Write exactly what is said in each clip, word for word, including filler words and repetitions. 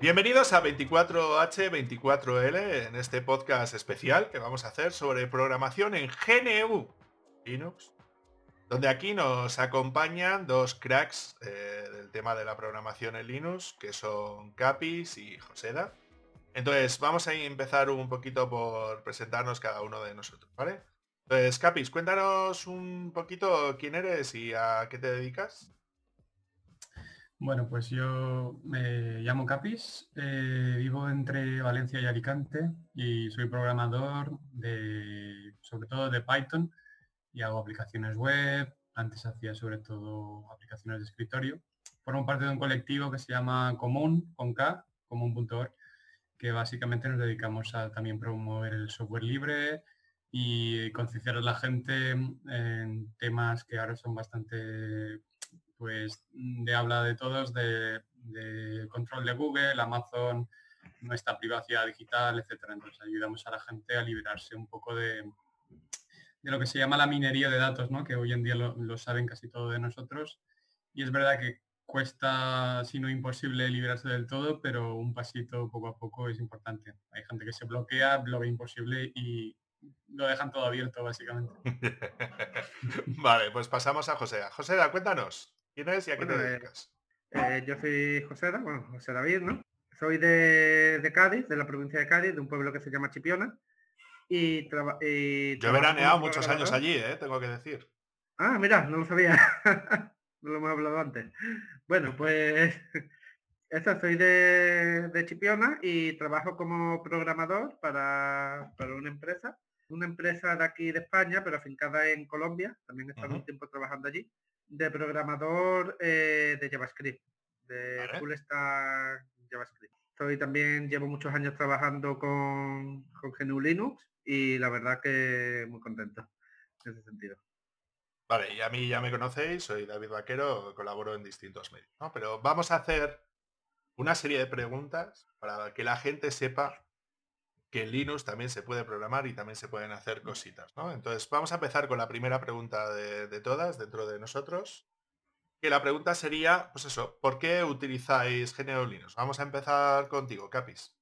Bienvenidos a veinticuatro hache veinticuatro ele, en este podcast especial que vamos a hacer sobre programación en G N U/Linux, donde aquí nos acompañan dos cracks eh, del tema de la programación en Linux, que son Kapis y Joseda. Entonces, vamos a empezar un poquito por presentarnos cada uno de nosotros, ¿vale? Entonces, Kapis, cuéntanos un poquito quién eres y a qué te dedicas. Bueno, pues yo me llamo Kapis, eh, vivo entre Valencia y Alicante y soy programador de, sobre todo de Python, y hago aplicaciones web. Antes hacía sobre todo aplicaciones de escritorio. Formo parte de un colectivo que se llama Común, con K, común punto org, que básicamente nos dedicamos a también promover el software libre y concienciar a la gente en temas que ahora son bastante... pues de habla de todos, de, de control de Google, Amazon, nuestra privacidad digital, etcétera. Entonces ayudamos a la gente a liberarse un poco de, de lo que se llama la minería de datos, ¿no? Que hoy en día lo, lo saben casi todo de nosotros. Y es verdad que cuesta, si no imposible, liberarse del todo, pero un pasito poco a poco es importante. Hay gente que se bloquea, lo ve imposible y lo dejan todo abierto, básicamente. Vale, pues pasamos a Joseda. Joseda, cuéntanos. ¿Quién eres y a qué bueno, te dedicas? Eh, eh, yo soy Joseda, bueno, José David, ¿no? Soy de, de Cádiz, de la provincia de Cádiz, de un pueblo que se llama Chipiona. Y, traba, y yo he veraneado muchos años allí, ¿eh? Tengo que decir. Ah, mira, no lo sabía. No lo hemos hablado antes. Bueno, pues eso, soy de, de Chipiona y trabajo como programador para, para una empresa. Una empresa de aquí de España, pero afincada en Colombia. También he estado un tiempo trabajando allí. De programador eh, de JavaScript, de vale. Full Stack JavaScript. Estoy también, llevo muchos años trabajando con, con G N U/Linux y la verdad que muy contento en ese sentido. Vale, y a mí ya me conocéis, soy David Vaquero, colaboro en distintos medios, ¿no? Pero vamos a hacer una serie de preguntas para que la gente sepa que en Linux también se puede programar y también se pueden hacer cositas, ¿no? Entonces, vamos a empezar con la primera pregunta de, de todas, dentro de nosotros, que la pregunta sería, pues eso, ¿por qué utilizáis G N U/Linux? Vamos a empezar contigo, Kapis.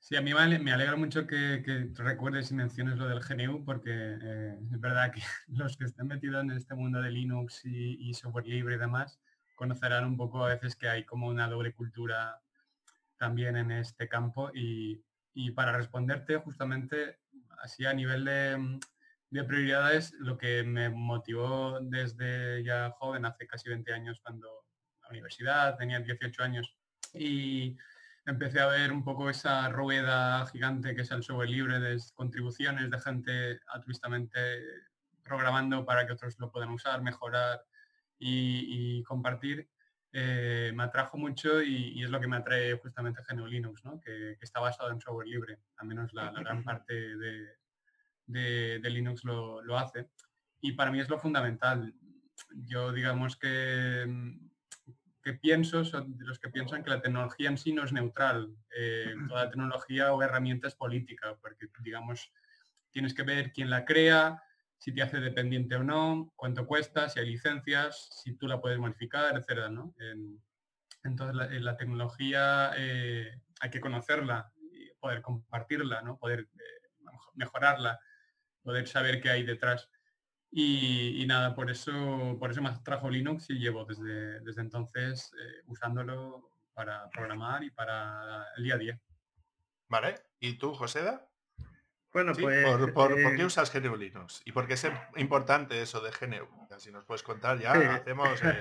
Sí, a mí me alegra mucho que, que recuerdes y menciones lo del G N U, porque eh, es verdad que los que están metidos en este mundo de Linux y, y software libre y demás, conocerán un poco a veces que hay como una doble cultura también en este campo. y Y para responderte, justamente, así a nivel de, de prioridades, lo que me motivó desde ya joven, hace casi veinte años, cuando la universidad, tenía dieciocho años, y empecé a ver un poco esa rueda gigante que es el software libre, de contribuciones de gente altruistamente programando para que otros lo puedan usar, mejorar y, y compartir. Eh, me atrajo mucho y, y es lo que me atrae justamente G N U/Linux, ¿no? Que, que está basado en software libre, al menos la, la gran parte de, de, de Linux lo, lo hace. Y para mí es lo fundamental. Yo digamos que, que pienso, son de los que piensan que la tecnología en sí no es neutral. Eh, toda tecnología o herramienta es política, porque digamos tienes que ver quién la crea, si te hace dependiente o no, cuánto cuesta, si hay licencias, si tú la puedes modificar, etcétera, ¿no? Entonces, la, la tecnología eh, hay que conocerla, y poder compartirla, ¿no? Poder eh, mejorarla, poder saber qué hay detrás. Y, y nada, por eso por eso me atrajo Linux y llevo desde, desde entonces eh, usándolo para programar y para el día a día. Vale. ¿Y tú, Joseda? Bueno, sí, pues, por, por, eh... ¿por qué usas G N U/Linux? ¿Y por qué es importante eso de G N U? Si nos puedes contar ya, sí. Hacemos el...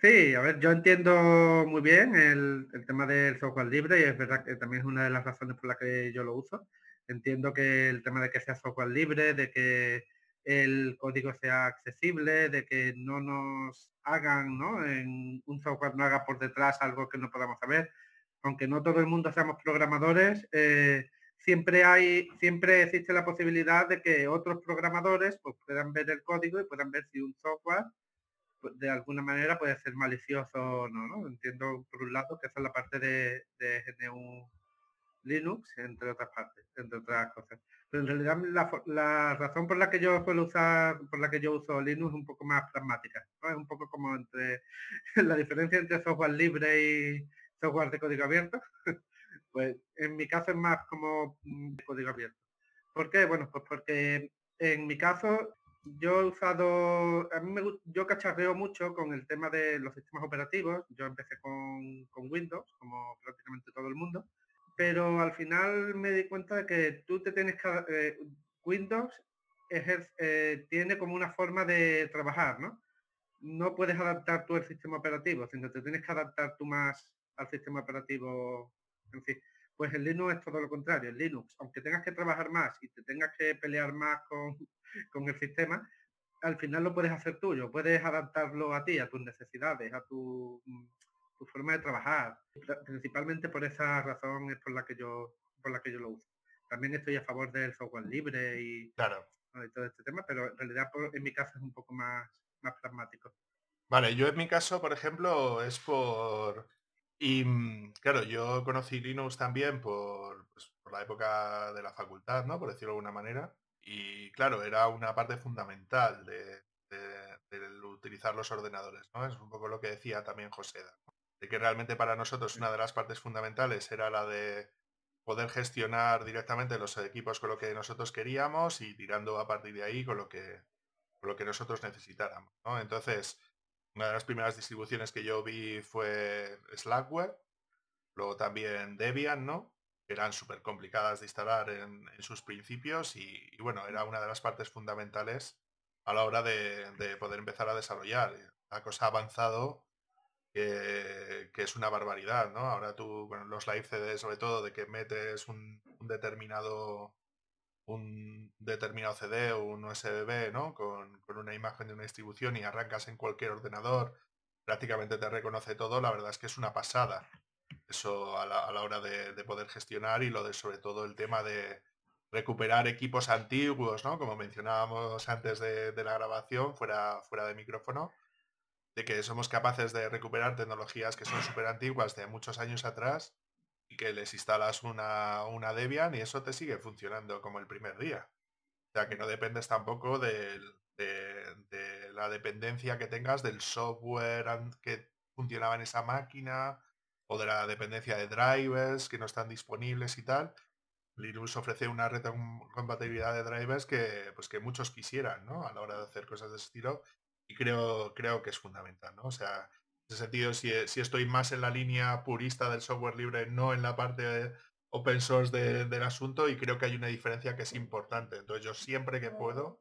Sí, a ver, yo entiendo muy bien el, el tema del software libre y es verdad que también es una de las razones por las que yo lo uso. Entiendo que el tema de que sea software libre, de que el código sea accesible, de que no nos hagan, ¿no? En un software no haga por detrás algo que no podamos saber. Aunque no todo el mundo seamos programadores, eh, Siempre hay, siempre existe la posibilidad de que otros programadores pues, puedan ver el código y puedan ver si un software pues, de alguna manera puede ser malicioso o no, ¿no? Entiendo por un lado que esa es la parte de, de G N U/Linux, entre otras partes, entre otras cosas. Pero en realidad la, la razón por la que yo suelo usar, por la que yo uso Linux es un poco más pragmática, ¿no? Es un poco como entre la diferencia entre software libre y software de código abierto, pues en mi caso es más como de código abierto. ¿Por qué? Bueno, pues porque en mi caso yo he usado, a mí me yo cacharreo mucho con el tema de los sistemas operativos. Yo empecé con, con Windows, como prácticamente todo el mundo, pero al final me di cuenta de que tú te tienes que... Eh, Windows ejerce, eh, tiene como una forma de trabajar, ¿no? No puedes adaptar tú el sistema operativo, sino te tienes que adaptar tú más al sistema operativo en sí. Pues en Linux es todo lo contrario. En Linux, aunque tengas que trabajar más y te tengas que pelear más con, con el sistema, al final lo puedes hacer tuyo, puedes adaptarlo a ti, a tus necesidades, a tu, tu forma de trabajar. Principalmente por esa razón es por la que yo, por la que yo lo uso. También estoy a favor del software libre y, claro, bueno, y todo este tema, pero en realidad por, en mi caso es un poco más, más pragmático. Vale, yo en mi caso, por ejemplo, es por... Y claro, yo conocí Linux también por, pues, por la época de la facultad, ¿no? Por decirlo de alguna manera. Y claro, era una parte fundamental de, de, de utilizar los ordenadores, ¿no? Es un poco lo que decía también Joseda, ¿no? De que realmente para nosotros una de las partes fundamentales era la de poder gestionar directamente los equipos con lo que nosotros queríamos y tirando a partir de ahí con lo que, con lo que nosotros necesitáramos, ¿no? Entonces, una de las primeras distribuciones que yo vi fue Slackware, luego también Debian, ¿no? Eran súper complicadas de instalar en, en sus principios y, y, bueno, era una de las partes fundamentales a la hora de, de poder empezar a desarrollar. La cosa ha avanzado Que, que es una barbaridad, ¿no? Ahora tú, bueno, los live C D sobre todo, de que metes un, un determinado un determinado C D o un U S B, ¿no? Con, con una imagen de una distribución y arrancas en cualquier ordenador, prácticamente te reconoce todo. La verdad es que es una pasada eso a la, a la hora de, de poder gestionar y lo de, sobre todo, el tema de recuperar equipos antiguos, ¿no? Como mencionábamos antes de, de la grabación, fuera, fuera de micrófono, de que somos capaces de recuperar tecnologías que son súper antiguas de muchos años atrás y que les instalas una, una Debian y eso te sigue funcionando como el primer día. O sea, que no dependes tampoco de, de, de la dependencia que tengas del software que funcionaba en esa máquina o de la dependencia de drivers que no están disponibles y tal. Linux ofrece una retrocompatibilidad de drivers que, pues, que muchos quisieran, ¿no? A la hora de hacer cosas de ese estilo. Y creo, creo que es fundamental, ¿no? O sea, en ese sentido, si, si estoy más en la línea purista del software libre, no en la parte open source de, del asunto, y creo que hay una diferencia que es importante. Entonces, yo siempre que puedo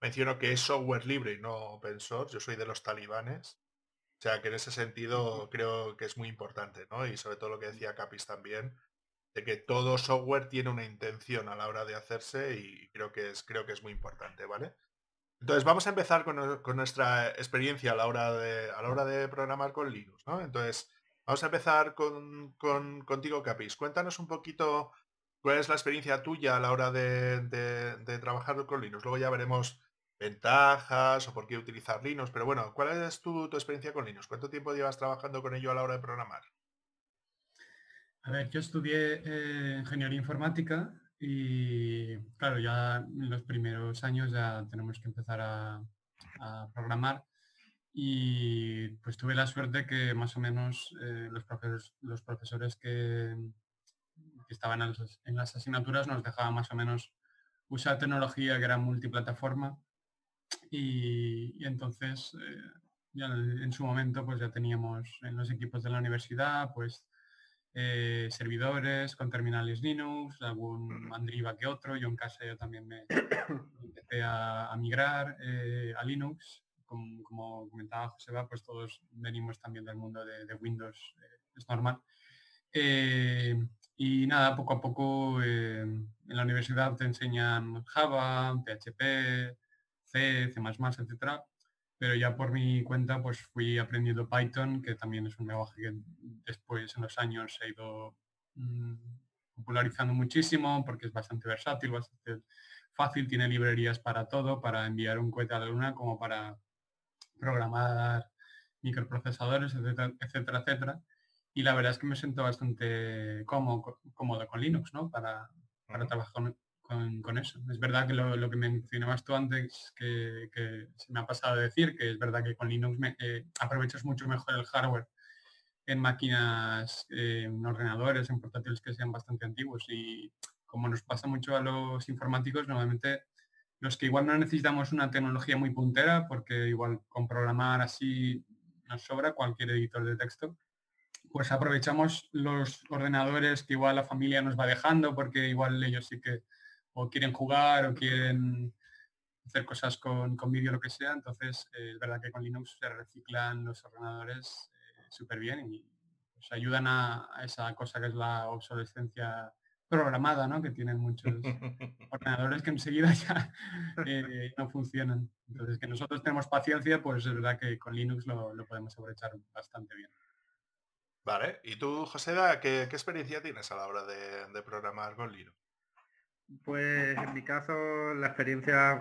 menciono que es software libre y no open source. Yo soy de los talibanes. O sea, que en ese sentido creo que es muy importante, ¿no? Y sobre todo lo que decía Kapis también, de que todo software tiene una intención a la hora de hacerse y creo que es, creo que es muy importante, ¿vale? Entonces vamos a empezar con, con nuestra experiencia a la hora de a la hora de programar con Linux, ¿no? Entonces vamos a empezar con, con contigo, Kapis. Cuéntanos un poquito cuál es la experiencia tuya a la hora de, de, de trabajar con Linux. Luego ya veremos ventajas o por qué utilizar Linux, pero bueno, ¿cuál es tu, tu experiencia con Linux? ¿Cuánto tiempo llevas trabajando con ello a la hora de programar? A ver, yo estudié eh, ingeniería informática. Y claro, ya en los primeros años ya tenemos que empezar a, a programar y pues tuve la suerte que más o menos eh, los, profes, los profesores que, que estaban en las, en las asignaturas nos dejaban más o menos usar tecnología que era multiplataforma y, y entonces eh, ya en su momento pues ya teníamos en los equipos de la universidad pues Eh, servidores con terminales Linux, algún mandriva que otro. Yo en casa yo también me empecé a, a migrar eh, a Linux. Como, como comentaba Joseba, pues todos venimos también del mundo de, de Windows, eh, es normal. Eh, y nada, poco a poco eh, en la universidad te enseñan Java, P H P, C, C más más, etcétera. Pero ya por mi cuenta pues fui aprendiendo Python, que también es un lenguaje que después en los años se ha ido mmm, popularizando muchísimo porque es bastante versátil, bastante fácil, tiene librerías para todo, para enviar un cohete a la luna como para programar microprocesadores, etcétera, etcétera, etcétera. Y la verdad es que me siento bastante cómodo, cómodo con Linux, ¿no? Para, para trabajar con Con, con eso. Es verdad que lo, lo que mencionabas tú antes, que, que se me ha pasado de decir, que es verdad que con Linux me, eh, aprovechas mucho mejor el hardware en máquinas, eh, en ordenadores, en portátiles que sean bastante antiguos. Y como nos pasa mucho a los informáticos, normalmente los que igual no necesitamos una tecnología muy puntera, porque igual con programar así nos sobra cualquier editor de texto, pues aprovechamos los ordenadores que igual la familia nos va dejando, porque igual ellos sí que o quieren jugar o quieren hacer cosas con, con vídeo, lo que sea. Entonces, eh, es verdad que con Linux se reciclan los ordenadores eh, súper bien y pues, ayudan a, a esa cosa que es la obsolescencia programada, ¿no? Que tienen muchos ordenadores que enseguida ya eh, no funcionan. Entonces, que nosotros tenemos paciencia, pues es verdad que con Linux lo, lo podemos aprovechar bastante bien. Vale. ¿Y tú, Joseda, qué, qué experiencia tienes a la hora de, de programar con Linux? Pues en mi caso la experiencia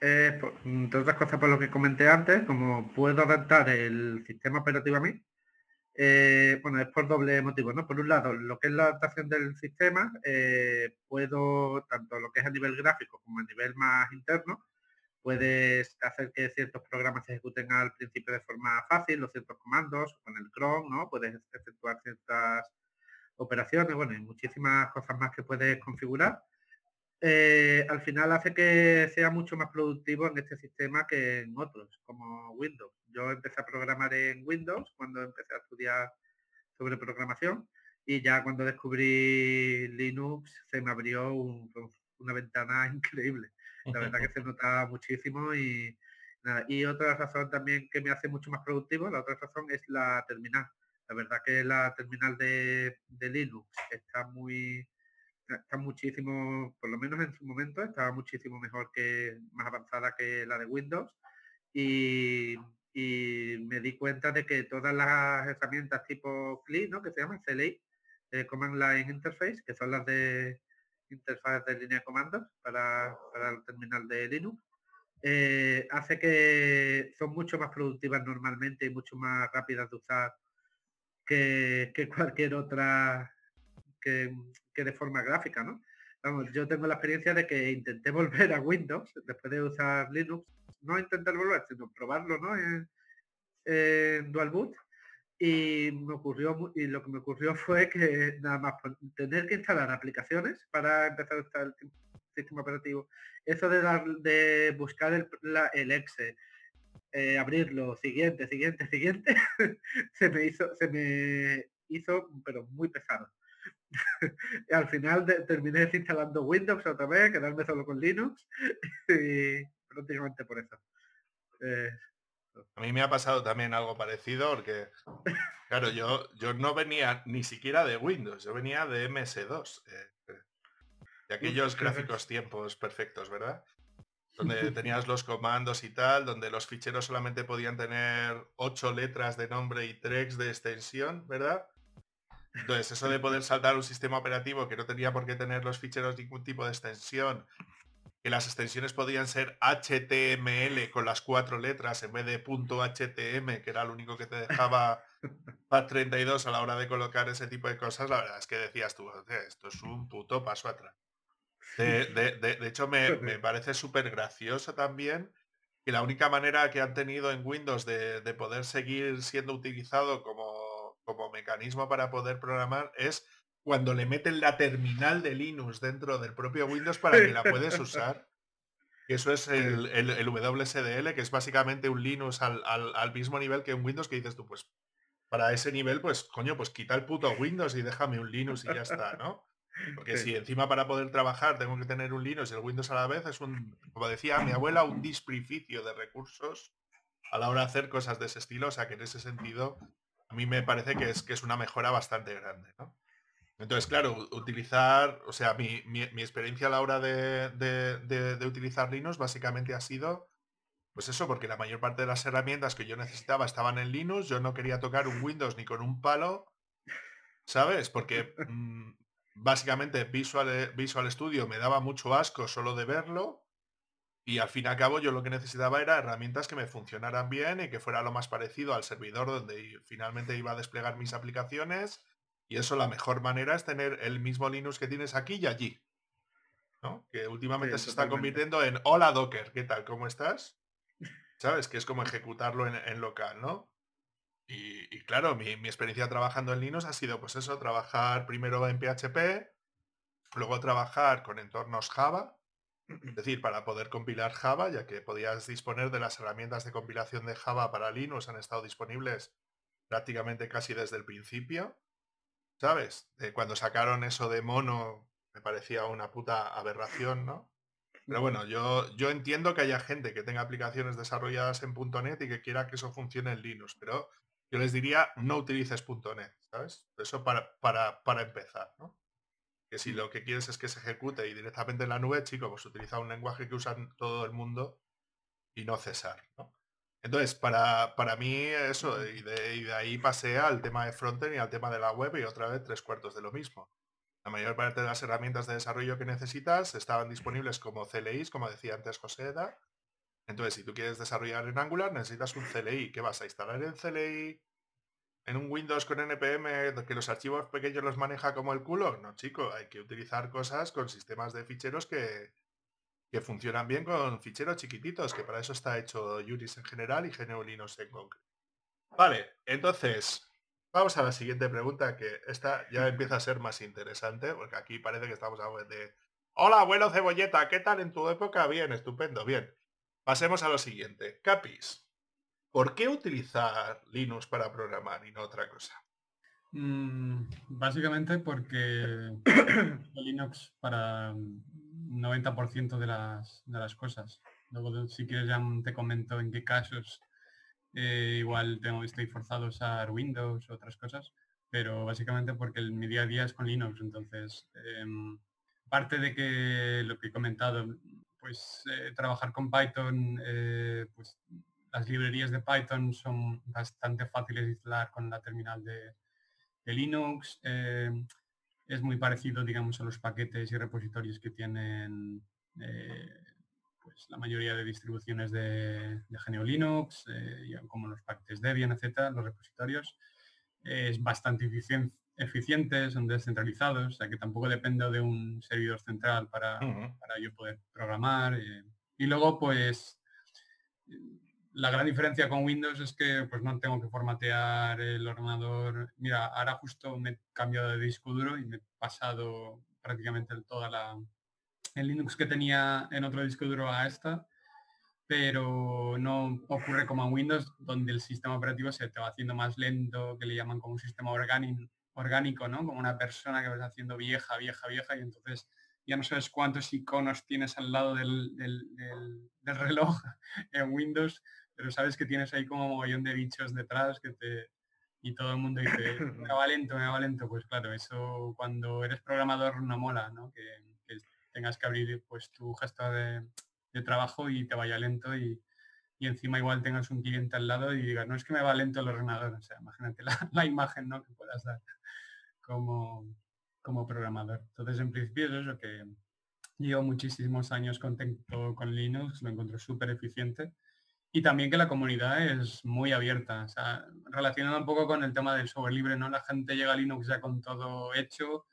es, entre otras cosas, por lo que comenté antes, como puedo adaptar el sistema operativo a mí, eh, bueno, es por doble motivo, ¿no? Por un lado, lo que es la adaptación del sistema, eh, puedo, tanto lo que es a nivel gráfico como a nivel más interno, puedes hacer que ciertos programas se ejecuten al principio de forma fácil, o ciertos comandos, con el Chrome, ¿no? Puedes efectuar ciertas operaciones, bueno, y muchísimas cosas más que puedes configurar. Eh, al final hace que sea mucho más productivo en este sistema que en otros, como Windows. Yo empecé a programar en Windows cuando empecé a estudiar sobre programación, y ya cuando descubrí Linux se me abrió un, una ventana increíble. La verdad que se notaba muchísimo y nada. Y otra razón también que me hace mucho más productivo, la otra razón es la terminal. La verdad que la terminal de, de Linux está muy... está muchísimo, por lo menos en su momento, estaba muchísimo mejor, que más avanzada que la de Windows, y, y me di cuenta de que todas las herramientas tipo C L I, ¿no? Que se llaman C L I, eh, Command Line Interface, que son las de interfaz de línea de comandos para, para el terminal de Linux, eh, hace que son mucho más productivas normalmente y mucho más rápidas de usar que, que cualquier otra... Que, que de forma gráfica, ¿no? Vamos, yo tengo la experiencia de que intenté volver a Windows después de usar Linux, no intentar volver, sino probarlo, ¿no? En, en Dual Boot, y me ocurrió y lo que me ocurrió fue que nada más tener que instalar aplicaciones para empezar a usar el sistema operativo, eso de dar, de buscar el, la, el exe, eh, abrirlo, siguiente, siguiente, siguiente, se me hizo, se me hizo, pero muy pesado. Al final de, terminé instalando Windows otra vez, quedarme solo con Linux, y prácticamente por eso. Eh, a mí me ha pasado también algo parecido, porque claro, yo yo no venía ni siquiera de Windows, yo venía de M S dos, eh, de aquellos gráficos tiempos perfectos, ¿verdad? Donde tenías los comandos y tal, donde los ficheros solamente podían tener ocho letras de nombre y tres de extensión, ¿verdad? Entonces, eso de poder saltar un sistema operativo que no tenía por qué tener los ficheros ningún tipo de extensión, que las extensiones podían ser H T M L con las cuatro letras en vez de .htm, que era lo único que te dejaba P A treinta y dos a la hora de colocar ese tipo de cosas, la verdad es que decías tú, esto es un puto paso atrás. De, de, de, de hecho, me, me parece súper gracioso también que la única manera que han tenido en Windows de, de poder seguir siendo utilizado como... como mecanismo para poder programar es cuando le meten la terminal de Linux dentro del propio Windows para que la puedes usar. Eso es el, el, el W S D L, que es básicamente un Linux al, al, al mismo nivel que un Windows, que dices tú, pues para ese nivel, pues coño, pues quita el puto Windows y déjame un Linux y ya está, ¿no? Porque si encima para poder trabajar tengo que tener un Linux y el Windows a la vez, es un, como decía mi abuela, un disperdicio de recursos a la hora de hacer cosas de ese estilo. O sea que en ese sentido... a mí me parece que es que es una mejora bastante grande, ¿no? Entonces, claro, utilizar, o sea, mi, mi, mi experiencia a la hora de, de, de, de utilizar Linux básicamente ha sido, pues eso, porque la mayor parte de las herramientas que yo necesitaba estaban en Linux, yo no quería tocar un Windows ni con un palo, ¿sabes? Porque mmm, básicamente Visual, Visual Studio me daba mucho asco solo de verlo. Y al fin y al cabo yo lo que necesitaba era herramientas que me funcionaran bien y que fuera lo más parecido al servidor donde finalmente iba a desplegar mis aplicaciones. Y eso, la mejor manera es tener el mismo Linux que tienes aquí y allí, ¿no? Que últimamente sí, se está convirtiendo en hola Docker, ¿qué tal? ¿Cómo estás? ¿Sabes? Que es como ejecutarlo en, en local, ¿no? Y, y claro, mi, mi experiencia trabajando en Linux ha sido, pues eso, trabajar primero en P H P, luego trabajar con entornos Java, es decir, para poder compilar Java, ya que podías disponer de las herramientas de compilación de Java para Linux, han estado disponibles prácticamente casi desde el principio, ¿sabes? Eh, cuando sacaron eso de mono, me parecía una puta aberración, ¿no? Pero bueno, yo, yo entiendo que haya gente que tenga aplicaciones desarrolladas en punto net y que quiera que eso funcione en Linux, pero yo les diría, no utilices punto net, ¿sabes? Eso para, para, para empezar, ¿no? Que si lo que quieres es que se ejecute y directamente en la nube, chico, pues utiliza un lenguaje que usa todo el mundo y no cesar, ¿no? Entonces, para, para mí eso, y de, y de ahí pasé al tema de frontend y al tema de la web y otra vez tres cuartos de lo mismo. La mayor parte de las herramientas de desarrollo que necesitas estaban disponibles como C L Is, como decía antes Joseda. Entonces, si tú quieres desarrollar en Angular, necesitas un C L I. ¿Qué vas a instalar en C L I? ¿En un Windows con N P M que los archivos pequeños los maneja como el culo? No, chico, hay que utilizar cosas con sistemas de ficheros que, que funcionan bien con ficheros chiquititos, que para eso está hecho Unix en general y G N U/Linux en concreto. Vale, entonces, vamos a la siguiente pregunta, que esta ya empieza a ser más interesante, porque aquí parece que estamos hablando de... Hola, abuelo Cebolleta, ¿qué tal en tu época? Bien, estupendo, bien. Pasemos a lo siguiente. Kapis, ¿por qué utilizar Linux para programar y no otra cosa? Mm, básicamente porque Linux para noventa por ciento de las, de las cosas. Luego, si quieres, ya te comento en qué casos eh, igual tengo, estoy forzado a usar Windows o otras cosas, pero básicamente porque el, mi día a día es con Linux. Entonces, eh, aparte de que lo que he comentado, pues eh, trabajar con Python, eh, pues... Las librerías de Python son bastante fáciles de instalar con la terminal de, de Linux. Eh, es muy parecido, digamos, a los paquetes y repositorios que tienen eh, pues, la mayoría de distribuciones de, de G N U/Linux, eh, como los paquetes Debian, etcétera, los repositorios. Eh, es bastante eficien, eficiente, son descentralizados, o sea que tampoco dependo de un servidor central para, uh-huh. para yo poder programar. Eh. Y luego, pues... Eh, La gran diferencia con Windows es que pues no tengo que formatear el ordenador. Mira, ahora justo me he cambiado de disco duro y me he pasado prácticamente toda la... el Linux que tenía en otro disco duro a esta, pero no ocurre como en Windows, donde el sistema operativo se te va haciendo más lento, que le llaman como un sistema orgánico, ¿no? Como una persona que vas haciendo vieja, vieja, vieja, y entonces... ya no sabes cuántos iconos tienes al lado del, del, del, del reloj en Windows, pero sabes que tienes ahí como mogollón de bichos detrás que te... y todo el mundo dice, me va lento, me va lento. Pues claro, eso cuando eres programador no mola, ¿no? Que, que tengas que abrir pues tu gestor de, de trabajo y te vaya lento y, y encima igual tengas un cliente al lado y digas, no, es que me va lento el ordenador. O sea, imagínate la, la imagen, ¿no? Que puedas dar como... como programador. Entonces, en principio es eso, que llevo muchísimos años contento con Linux, lo encuentro súper eficiente y también que la comunidad es muy abierta. O sea, relacionado un poco con el tema del software libre, ¿no? La gente llega a Linux ya con todo hecho,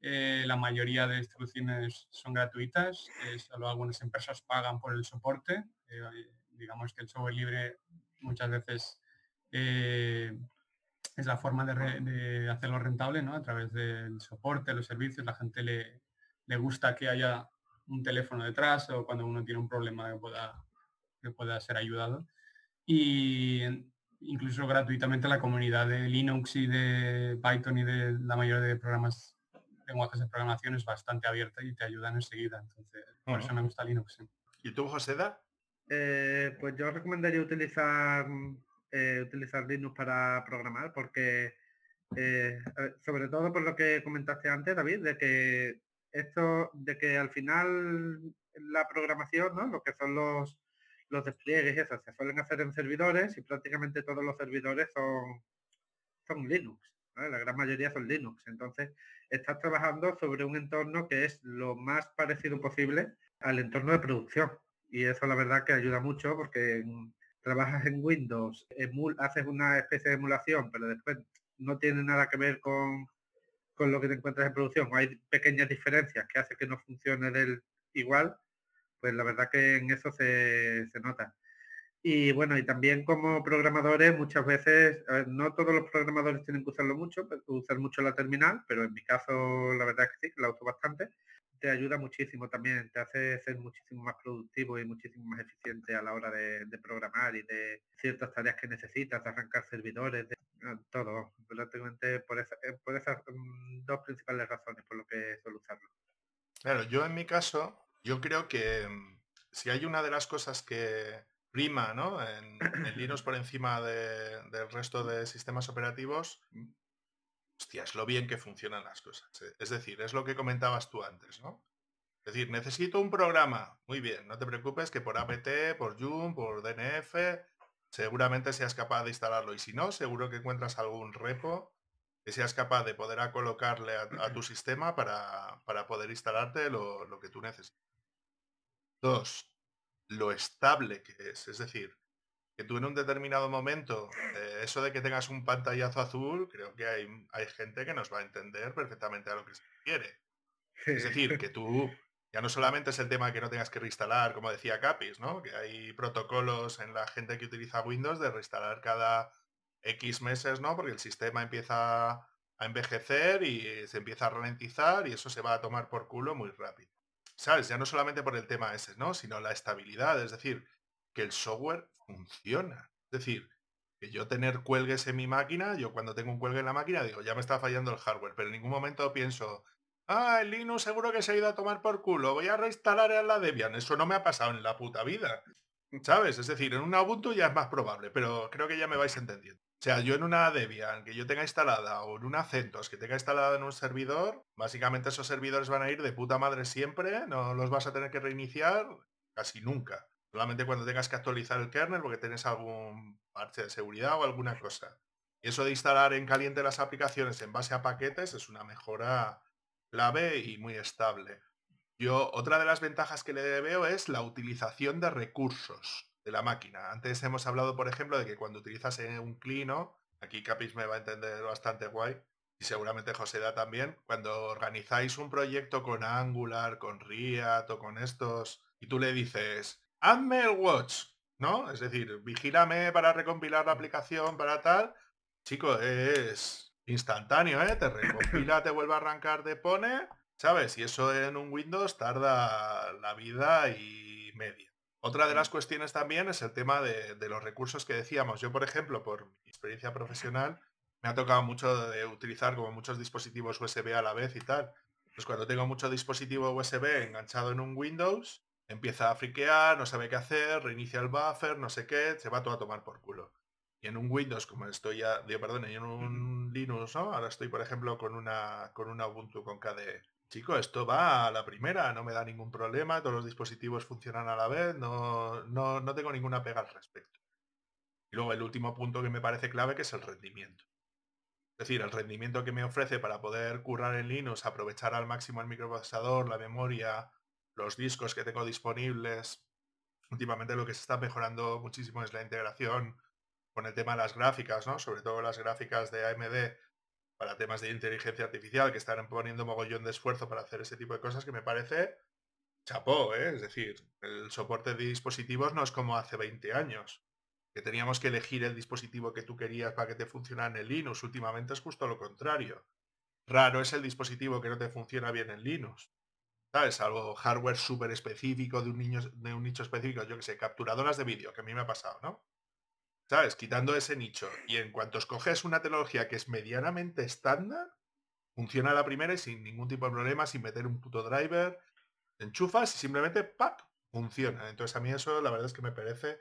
eh, la mayoría de distribuciones son gratuitas, eh, solo algunas empresas pagan por el soporte. Eh, digamos que el software libre muchas veces... Eh, es la forma de, re, de hacerlo rentable, ¿no? A través del soporte, los servicios, la gente le, le gusta que haya un teléfono detrás o cuando uno tiene un problema que pueda, que pueda ser ayudado. Y incluso gratuitamente la comunidad de Linux y de Python y de la mayoría de programas, lenguajes de programación es bastante abierta y te ayudan enseguida. Entonces, por uh-huh. eso me gusta Linux. ¿Sí? ¿Y tú, Joseda? Eh, pues yo recomendaría utilizar... Eh, utilizar Linux para programar porque eh, sobre todo por lo que comentaste antes, David, de que esto de que al final la programación, ¿no? Lo que son los los despliegues, eso se suelen hacer en servidores y prácticamente todos los servidores son son Linux, ¿no? La gran mayoría son Linux. Entonces estás trabajando sobre un entorno que es lo más parecido posible al entorno de producción y eso la verdad que ayuda mucho porque en, trabajas en Windows, emul, haces una especie de emulación, pero después no tiene nada que ver con, con lo que te encuentras en producción. Hay pequeñas diferencias que hacen que no funcione del igual, pues la verdad que en eso se, se nota. Y bueno, y también como programadores muchas veces, no todos los programadores tienen que usarlo mucho, usar mucho la terminal, pero en mi caso la verdad es que sí, la uso bastante. Te ayuda muchísimo también, te hace ser muchísimo más productivo y muchísimo más eficiente a la hora de, de programar y de ciertas tareas que necesitas, de arrancar servidores, de todo, prácticamente por, esa, por esas dos principales razones por lo que suelo usarlo. Claro, yo en mi caso, yo creo que si hay una de las cosas que prima, ¿no?, en, en Linux por encima de, del resto de sistemas operativos, hostia, es lo bien que funcionan las cosas. Es decir, es lo que comentabas tú antes, ¿no? Es decir, necesito un programa. Muy bien, no te preocupes que por apt, por yum, por dnf, seguramente seas capaz de instalarlo. Y si no, seguro que encuentras algún repo que seas capaz de poder colocarle a, a tu sistema para, para poder instalarte lo, lo que tú necesitas. Dos, lo estable que es. Es decir, que tú en un determinado momento, eh, eso de que tengas un pantallazo azul, creo que hay, hay gente que nos va a entender perfectamente a lo que se quiere. Es decir, que tú, ya no solamente es el tema que no tengas que reinstalar, como decía Kapis, ¿no?, que hay protocolos en la gente que utiliza Windows de reinstalar cada X meses, ¿no?, porque el sistema empieza a envejecer y se empieza a ralentizar y eso se va a tomar por culo muy rápido. ¿Sabes? Ya no solamente por el tema ese, ¿no?, sino la estabilidad, es decir, que el software funciona. Es decir, que yo tener cuelgues en mi máquina, yo cuando tengo un cuelgue en la máquina digo, ya me está fallando el hardware, pero en ningún momento pienso, ah, el Linux seguro que se ha ido a tomar por culo, voy a reinstalar en la Debian. Eso no me ha pasado en la puta vida, ¿sabes? Es decir, en una Ubuntu ya es más probable, pero creo que ya me vais entendiendo. O sea, yo en una Debian que yo tenga instalada o en una CentOS que tenga instalada en un servidor, básicamente esos servidores van a ir de puta madre siempre, no los vas a tener que reiniciar casi nunca. Solamente cuando tengas que actualizar el kernel porque tienes algún parche de seguridad o alguna cosa. Y eso de instalar en caliente las aplicaciones en base a paquetes es una mejora clave y muy estable. Yo, otra de las ventajas que le veo es la utilización de recursos de la máquina. Antes hemos hablado, por ejemplo, de que cuando utilizas un clino, aquí Kapis me va a entender bastante guay, y seguramente Joseda también, cuando organizáis un proyecto con Angular, con React o con estos, y tú le dices, hazme el watch, ¿no? Es decir, vigílame para recompilar la aplicación para tal. Chico, es instantáneo, ¿eh? Te recompila, te vuelve a arrancar, te pone, ¿sabes? Y eso en un Windows tarda la vida y media. Otra de las cuestiones también es el tema de, de los recursos que decíamos. Yo, por ejemplo, por mi experiencia profesional, me ha tocado mucho de utilizar como muchos dispositivos U S B a la vez y tal. Pues cuando tengo mucho dispositivo U S B enganchado en un Windows, empieza a friquear, no sabe qué hacer, reinicia el buffer, no sé qué, se va todo a tomar por culo. Y en un Windows, como estoy ya, digo, perdón, y en un Linux, ¿no? Ahora estoy, por ejemplo, con una con una Ubuntu con K D E. Chico, esto va a la primera, no me da ningún problema, todos los dispositivos funcionan a la vez, no, no, no tengo ninguna pega al respecto. Y luego el último punto que me parece clave, que es el rendimiento. Es decir, el rendimiento que me ofrece para poder currar en Linux, aprovechar al máximo el microprocesador, la memoria, los discos que tengo disponibles. Últimamente lo que se está mejorando muchísimo es la integración con el tema de las gráficas, ¿no? Sobre todo las gráficas de A M D para temas de inteligencia artificial, que están poniendo mogollón de esfuerzo para hacer ese tipo de cosas, que me parece chapó, ¿eh? Es decir, el soporte de dispositivos no es como hace veinte años, que teníamos que elegir el dispositivo que tú querías para que te funcionara en el Linux. Últimamente es justo lo contrario. Raro es el dispositivo que no te funciona bien en Linux. ¿Sabes? Algo hardware súper específico de un niño, de un nicho específico, yo que sé, capturadoras de vídeo, que a mí me ha pasado, ¿no? ¿Sabes? Quitando ese nicho. Y en cuanto escoges una tecnología que es medianamente estándar, funciona a la primera y sin ningún tipo de problema, sin meter un puto driver, te enchufas y simplemente ¡pap! Funciona. Entonces a mí eso la verdad es que me parece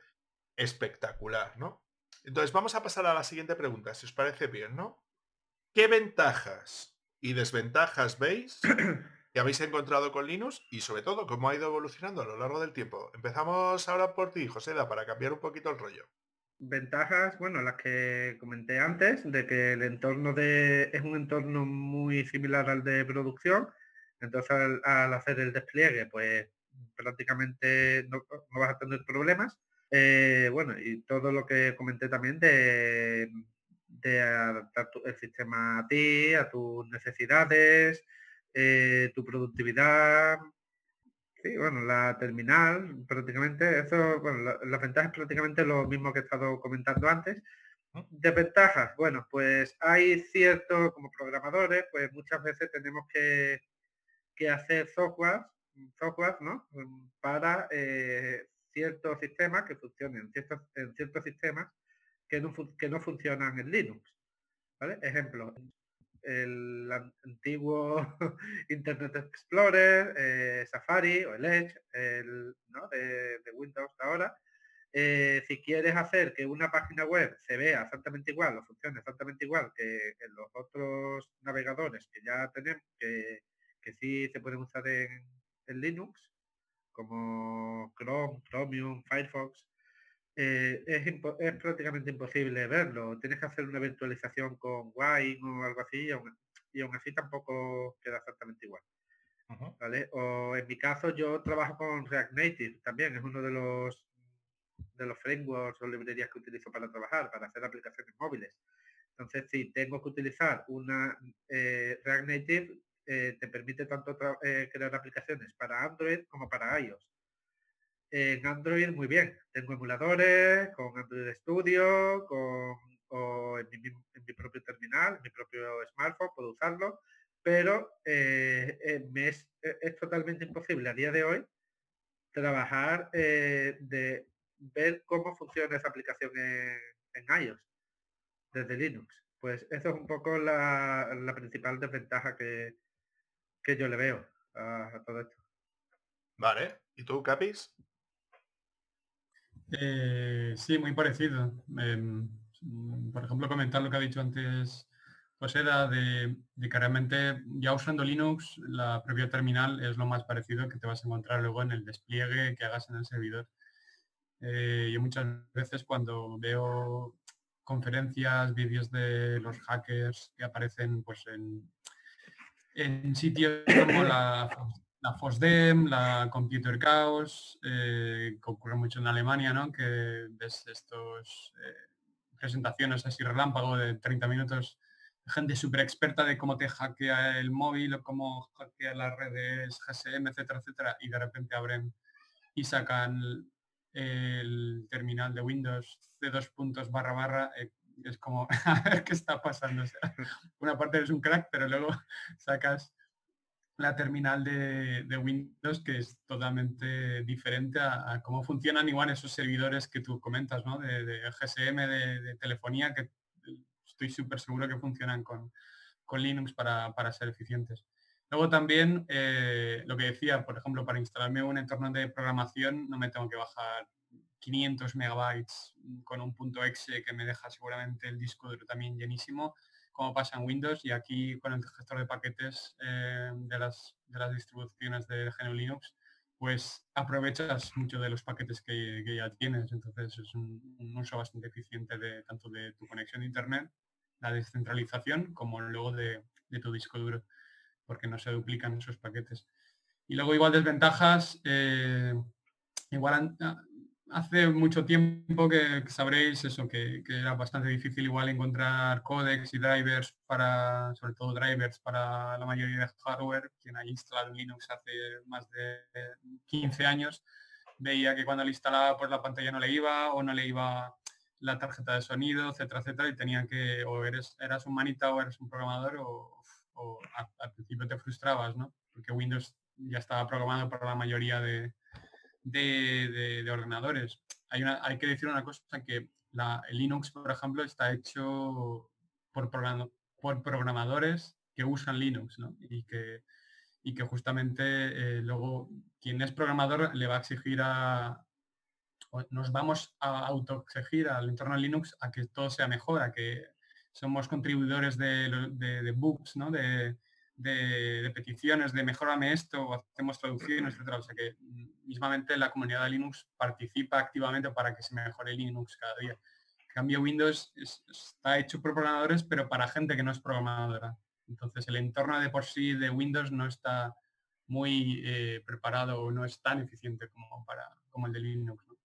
espectacular, ¿no? Entonces vamos a pasar a la siguiente pregunta, si os parece bien, ¿no? ¿Qué ventajas y desventajas veis que habéis encontrado con Linux y sobre todo cómo ha ido evolucionando a lo largo del tiempo? Empezamos ahora por ti, Joseda, para cambiar un poquito el rollo. Ventajas, bueno, las que comenté antes, de que el entorno de es un entorno muy similar al de producción, entonces al, al hacer el despliegue, pues prácticamente no, no vas a tener problemas. Eh, bueno, y todo lo que comenté también de, de adaptar tu, el sistema a ti, a tus necesidades, Eh, tu productividad, Sí, bueno, la terminal prácticamente, eso, bueno, la, las ventajas prácticamente lo mismo que he estado comentando antes. Desventajas, bueno, pues hay cierto, como programadores, pues muchas veces tenemos que, que hacer software, software, ¿no? Para eh, ciertos sistemas que funcionen, ciertos, en ciertos sistemas que no, que no funcionan en Linux, ¿vale? Ejemplo, el antiguo Internet Explorer, eh, Safari o el Edge, el, ¿no? de, de Windows ahora. Eh, si quieres hacer que una página web se vea exactamente igual o funcione exactamente igual que, que los otros navegadores que ya tenemos, que, que sí se pueden usar en, en Linux, como Chrome, Chromium, Firefox, eh, es, es prácticamente imposible verlo. Tienes que hacer una virtualización con Wine o algo así y aún, y aún así tampoco queda exactamente igual. Uh-huh. ¿Vale? O en mi caso yo trabajo con React Native también, es uno de los de los frameworks o librerías que utilizo para trabajar, para hacer aplicaciones móviles. Entonces, si tengo que utilizar una eh, React Native, eh, te permite tanto eh, crear aplicaciones para Android como para iOS. En Android, muy bien, tengo emuladores, con Android Studio, con, o en mi, en mi propio terminal, en mi propio smartphone, puedo usarlo, pero eh, eh, me es, es totalmente imposible a día de hoy trabajar eh, de... ver cómo funciona esa aplicación en, en iOS desde Linux. Pues eso es un poco la, la principal desventaja que, que yo le veo a, a todo esto. Vale. ¿Y tú, Kapis? Eh, sí, muy parecido. Eh, por ejemplo, comentar lo que ha dicho antes Joseda, de, de que realmente ya usando Linux, la propia terminal es lo más parecido que te vas a encontrar luego en el despliegue que hagas en el servidor. Eh, yo muchas veces cuando veo conferencias, vídeos de los hackers que aparecen pues en, en sitios como la, la FOSDEM, la Computer Chaos, eh, que ocurre mucho en Alemania, ¿no? Que ves estos eh, presentaciones así relámpago de treinta minutos, gente súper experta de cómo te hackea el móvil o cómo hackea las redes G S M, etcétera, etcétera, y de repente abren y sacan el terminal de Windows de dos puntos barra barra, eh, es como a ver qué está pasando. O sea, una parte eres un crack, pero luego sacas la terminal de, de Windows, que es totalmente diferente a, a cómo funcionan igual esos servidores que tú comentas, ¿no? De, de G S M, de, de telefonía, que estoy súper seguro que funcionan con, con Linux para, para ser eficientes. Luego también, eh, lo que decía, por ejemplo, para instalarme un entorno de programación no me tengo que bajar quinientos megabytes con un punto .exe que me deja seguramente el disco duro también llenísimo, como pasa en Windows, y aquí con el gestor de paquetes eh, de, las, de las distribuciones de G N U/Linux, pues aprovechas mucho de los paquetes que, que ya tienes. Entonces es un, un uso bastante eficiente de tanto de tu conexión de internet, la descentralización, como luego de, de tu disco duro, porque no se duplican esos paquetes. Y luego igual desventajas, eh, igual hace mucho tiempo que sabréis eso, que, que era bastante difícil igual encontrar codecs y drivers para, sobre todo drivers para la mayoría de hardware. Quien haya instalado Linux hace más de quince años, veía que cuando lo instalaba pues la pantalla no le iba, o no le iba la tarjeta de sonido, etcétera, etcétera, y tenía que, o eres, eras un manita o eres un programador, o o al principio te frustrabas, ¿no? Porque Windows ya estaba programado para la mayoría de, de, de, de ordenadores. Hay, una, hay que decir una cosa, que la, el Linux, por ejemplo, está hecho por, program, por programadores que usan Linux, ¿no? Y que, y que justamente eh, luego quien es programador le va a exigir a... nos vamos a autoexigir al entorno Linux a que todo sea mejor, a que... somos contribuidores de, de, de bugs, ¿no? de, de, de peticiones, de mejórame esto, hacemos traducciones, etcétera. O sea que mismamente la comunidad de Linux participa activamente para que se mejore Linux cada día. En cambio, Windows es, está hecho por programadores, pero para gente que no es programadora. Entonces, el entorno de por sí de Windows no está muy eh, preparado o no es tan eficiente como, para, como el de Linux, ¿no?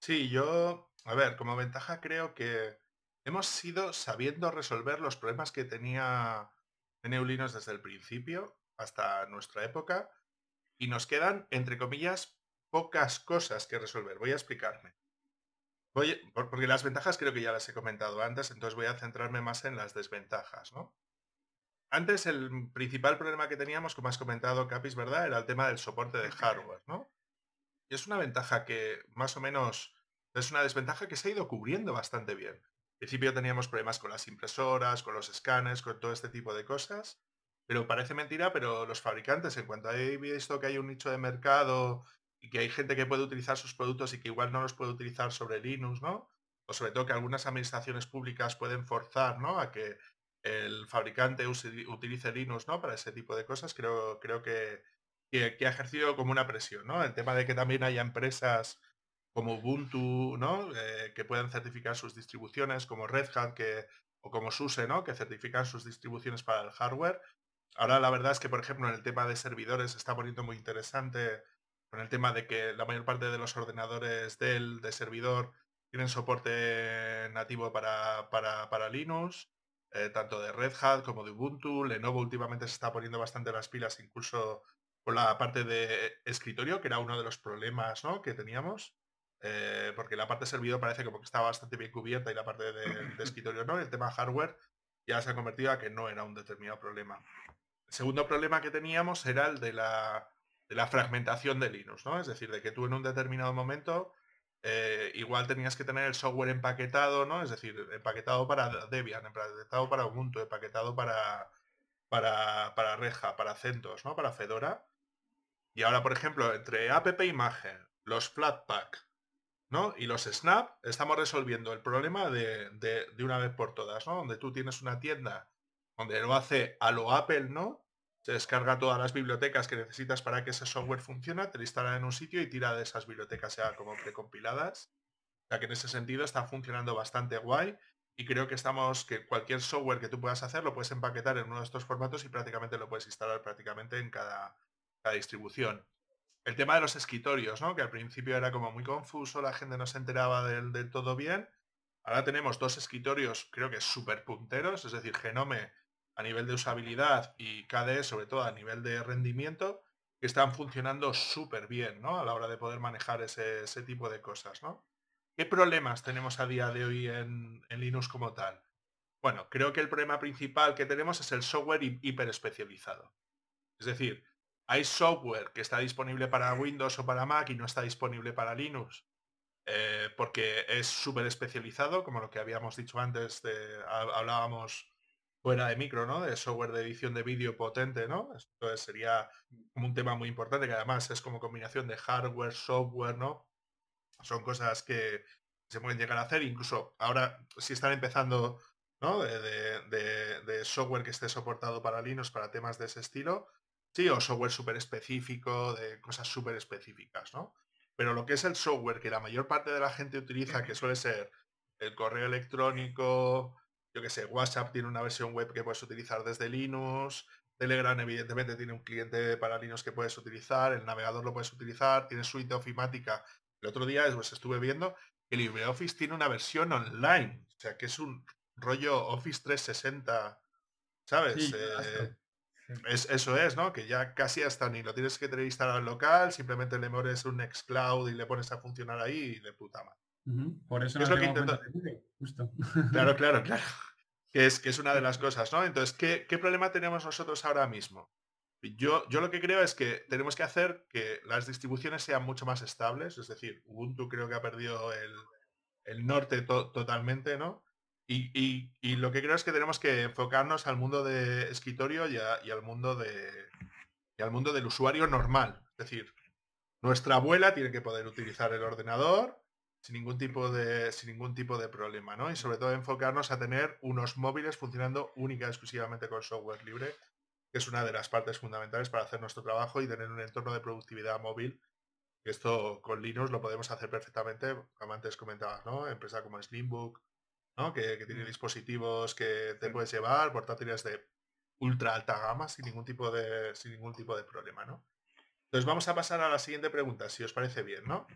Sí, yo, a ver, como ventaja creo que hemos ido sabiendo resolver los problemas que tenía G N U/Linux desde el principio hasta nuestra época, y nos quedan, entre comillas, pocas cosas que resolver. Voy a explicarme. Voy, porque las ventajas creo que ya las he comentado antes, entonces voy a centrarme más en las desventajas, ¿no? Antes el principal problema que teníamos, como has comentado, Kapis, ¿verdad?, era el tema del soporte de hardware, ¿no? Y es una ventaja que, más o menos, es una desventaja que se ha ido cubriendo bastante bien. Al principio teníamos problemas con las impresoras, con los escáneres, con todo este tipo de cosas, pero parece mentira, pero los fabricantes, en cuanto he visto que hay un nicho de mercado y que hay gente que puede utilizar sus productos y que igual no los puede utilizar sobre Linux, ¿no? O sobre todo que algunas administraciones públicas pueden forzar, ¿no?, a que el fabricante use, utilice Linux, ¿no?, para ese tipo de cosas. Creo, creo que, que, que ha ejercido como una presión, ¿no? El tema de que también haya empresas como Ubuntu, ¿no?, eh, que puedan certificar sus distribuciones, como Red Hat, que, o como SUSE, ¿no?, que certifican sus distribuciones para el hardware. Ahora la verdad es que, por ejemplo, en el tema de servidores se está poniendo muy interesante con el tema de que la mayor parte de los ordenadores Dell de servidor tienen soporte nativo para, para, para Linux. Eh, tanto de Red Hat como de Ubuntu. Lenovo últimamente se está poniendo bastante las pilas, incluso con la parte de escritorio, que era uno de los problemas, ¿no?, que teníamos, eh, porque la parte de servidor parece como que estaba bastante bien cubierta y la parte de, de escritorio no. El tema hardware ya se ha convertido a que no era un determinado problema. El segundo problema que teníamos era el de la, de la fragmentación de Linux, ¿no? Es decir, de que tú en un determinado momento... Eh, igual tenías que tener el software empaquetado, ¿no? Es decir, empaquetado para Debian, empaquetado para Ubuntu, empaquetado para para, para Red Hat, para CentOS, ¿no?, para Fedora. Y ahora, por ejemplo, entre app imagen, los Flatpak, ¿no?, y los Snap, estamos resolviendo el problema de, de, de una vez por todas, ¿no? Donde tú tienes una tienda donde lo hace a lo Apple, ¿no? Se descarga todas las bibliotecas que necesitas para que ese software funcione, te lo instala en un sitio y tira de esas bibliotecas ya como precompiladas. Ya que en ese sentido está funcionando bastante guay y creo que estamos que cualquier software que tú puedas hacer lo puedes empaquetar en uno de estos formatos y prácticamente lo puedes instalar prácticamente en cada, cada distribución. El tema de los escritorios, ¿no?, que al principio era como muy confuso, la gente no se enteraba del, del todo bien. Ahora tenemos dos escritorios, creo que súper punteros, es decir, Genome a nivel de usabilidad y K D E sobre todo a nivel de rendimiento, que están funcionando súper bien, ¿no?, a la hora de poder manejar ese, ese tipo de cosas, ¿no? ¿Qué problemas tenemos a día de hoy en, en Linux como tal? Bueno, creo que el problema principal que tenemos es el software hiperespecializado. Es decir, hay software que está disponible para Windows o para Mac y no está disponible para Linux, eh, porque es súper especializado, como lo que habíamos dicho antes, de, hablábamos... fuera de micro, ¿no?, de software de edición de vídeo potente, ¿no? Esto sería como un tema muy importante, que además es como combinación de hardware, software, ¿no? Son cosas que se pueden llegar a hacer, incluso ahora si están empezando, ¿no?, de, de, de, de software que esté soportado para Linux, para temas de ese estilo, sí, o software súper específico, de cosas súper específicas, ¿no? Pero lo que es el software que la mayor parte de la gente utiliza, que suele ser el correo electrónico... Yo qué sé, WhatsApp tiene una versión web que puedes utilizar desde Linux, Telegram evidentemente tiene un cliente para Linux que puedes utilizar, el navegador lo puedes utilizar, tiene suite ofimática. El otro día pues, estuve viendo que LibreOffice tiene una versión online, o sea que es un rollo Office trescientos sesenta, ¿sabes? Sí, eh, es, eso es, ¿no? Que ya casi hasta ni lo tienes que tener instalado local, simplemente le pones un Nextcloud y le pones a funcionar ahí y de puta madre. Uh-huh. Por eso no es lo que intento... de Google, justo. Claro, claro, claro. Que es, que es una de las cosas, ¿no? Entonces, ¿qué, qué problema tenemos nosotros ahora mismo? Yo, yo lo que creo es que tenemos que hacer que las distribuciones sean mucho más estables, es decir, Ubuntu creo que ha perdido el, el norte to- totalmente, ¿no? Y, y, y lo que creo es que tenemos que enfocarnos al mundo de escritorio y, a, y al mundo de y al mundo del usuario normal. Es decir, nuestra abuela tiene que poder utilizar el ordenador sin ningún tipo de sin ningún tipo de problema, ¿no? Y sobre todo enfocarnos a tener unos móviles funcionando única y exclusivamente con software libre, que es una de las partes fundamentales para hacer nuestro trabajo y tener un entorno de productividad móvil. Esto con Linux lo podemos hacer perfectamente, como antes comentabas, ¿no? Empresas como Slimbook, ¿no? Que, que tiene dispositivos que te puedes llevar, portátiles de ultra alta gama sin ningún tipo de sin ningún tipo de problema, ¿no? Entonces vamos a pasar a la siguiente pregunta, si os parece bien, ¿no?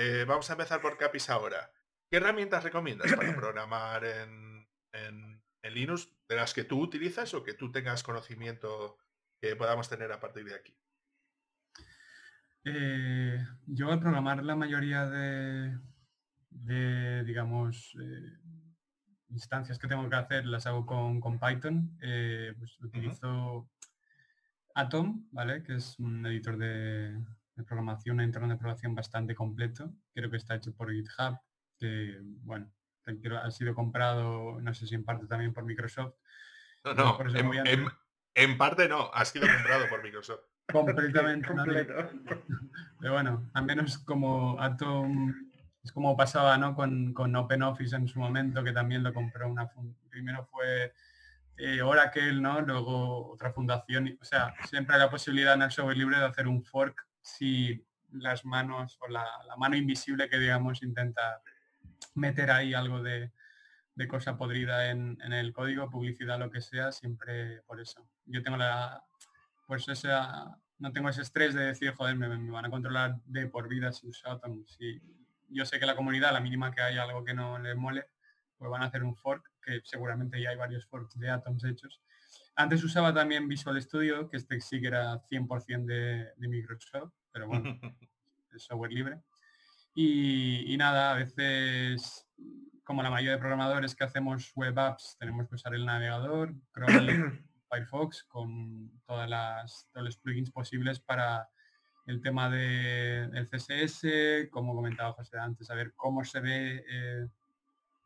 Eh, vamos a empezar por Kapis ahora. ¿Qué herramientas recomiendas para programar en, en, en Linux, de las que tú utilizas o que tú tengas conocimiento que podamos tener a partir de aquí? Eh, yo al programar la mayoría de, de digamos, eh, instancias que tengo que hacer las hago con, con Python. Eh, pues utilizo uh-huh. Atom, ¿vale? Que es un editor de, de programación, un entorno de programación bastante completo. Creo que está hecho por GitHub, que, bueno, ha sido comprado, no sé si en parte también por Microsoft. No, no, no en, a... en, en parte no, ha sido comprado por Microsoft. Completamente. Pero bueno, al menos como Atom, es como pasaba, ¿no? Con, con OpenOffice en su momento, que también lo compró una... Primero fue eh, Oracle, ¿no? Luego otra fundación. Y, o sea, siempre hay la posibilidad en el software libre de hacer un fork si las manos o la, la mano invisible que, digamos, intenta meter ahí algo de, de cosa podrida en, en el código, publicidad, lo que sea, siempre por eso. Yo tengo la... Pues esa, no tengo ese estrés de decir, joder, me, me van a controlar de por vida si uso Atom. Si yo sé que la comunidad, la mínima que haya algo que no les mole, pues van a hacer un fork, que seguramente ya hay varios forks de Atoms hechos. Antes usaba también Visual Studio, que este sí que era cien por ciento de, de Microsoft, pero bueno, es software libre. Y, y nada, a veces, como la mayoría de programadores que hacemos web apps, tenemos que usar el navegador, Chrome, Firefox, con todas las, todos los plugins posibles para el tema del C S S, como comentaba José antes, saber cómo se ve, eh,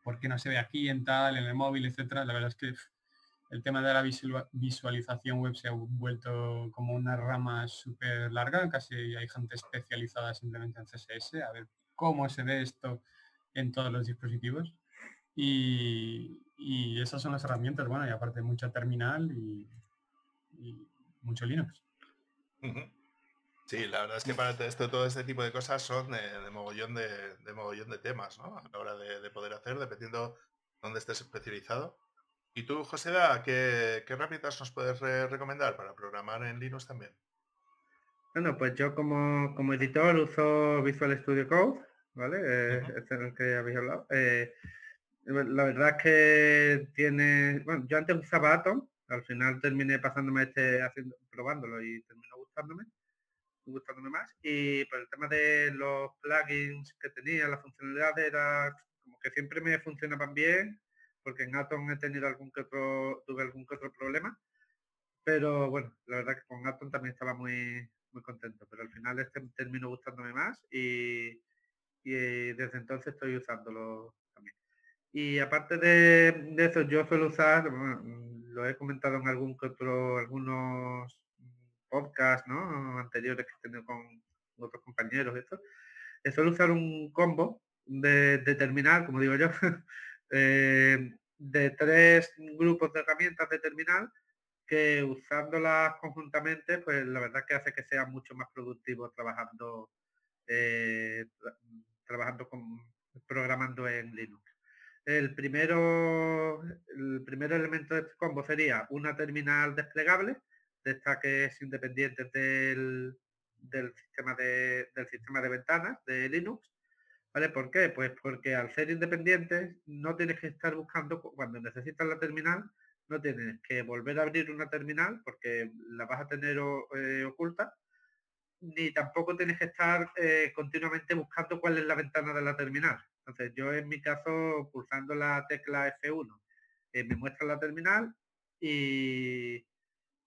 por qué no se ve aquí, en tal, en el móvil, etcétera. La verdad es que el tema de la visualización web se ha vuelto como una rama súper larga, casi hay gente especializada simplemente en C S S, a ver cómo se ve esto en todos los dispositivos. Y, y esas son las herramientas, bueno, y aparte mucha terminal y, y mucho Linux. Uh-huh. Sí, la verdad es que para esto, todo este tipo de cosas son de, de, mogollón, de, de mogollón de temas, ¿no? A la hora de, de poder hacer, dependiendo dónde estés especializado. ¿Y tú, Joseda, qué, qué herramientas nos puedes re- recomendar para programar en Linux también? Bueno, pues yo como, como editor uso Visual Studio Code, ¿vale? Eh, uh-huh. Este es el que habéis hablado. Eh, la verdad es que tiene... Bueno, yo antes usaba Atom, al final terminé pasándome este, haciendo, probándolo y terminó gustándome, gustándome más. Y por el tema de los plugins que tenía, las funcionalidades, era como que siempre me funcionaban bien, porque en Atom he tenido algún que otro, tuve algún que otro problema, pero bueno, la verdad que con Atom también estaba muy muy contento, pero al final este terminó gustándome más y, y desde entonces estoy usándolo también. Y aparte de, de eso, yo suelo usar, bueno, lo he comentado en algún que otro, algunos podcasts, ¿no?, anteriores que he tenido con otros compañeros, esto, suelo usar un combo de, de terminal, como digo yo, Eh, de tres grupos de herramientas de terminal que usándolas conjuntamente, pues la verdad que hace que sea mucho más productivo trabajando eh, tra- trabajando con programando en Linux. El primero el primer elemento de este combo sería una terminal desplegable, de esta que es independiente del, del sistema de del sistema de ventanas de Linux. ¿Vale? ¿Por qué? Pues porque al ser independientes no tienes que estar buscando, cuando necesitas la terminal, no tienes que volver a abrir una terminal porque la vas a tener eh, oculta, ni tampoco tienes que estar eh, continuamente buscando cuál es la ventana de la terminal. Entonces yo en mi caso, pulsando la tecla F uno, eh, me muestra la terminal y,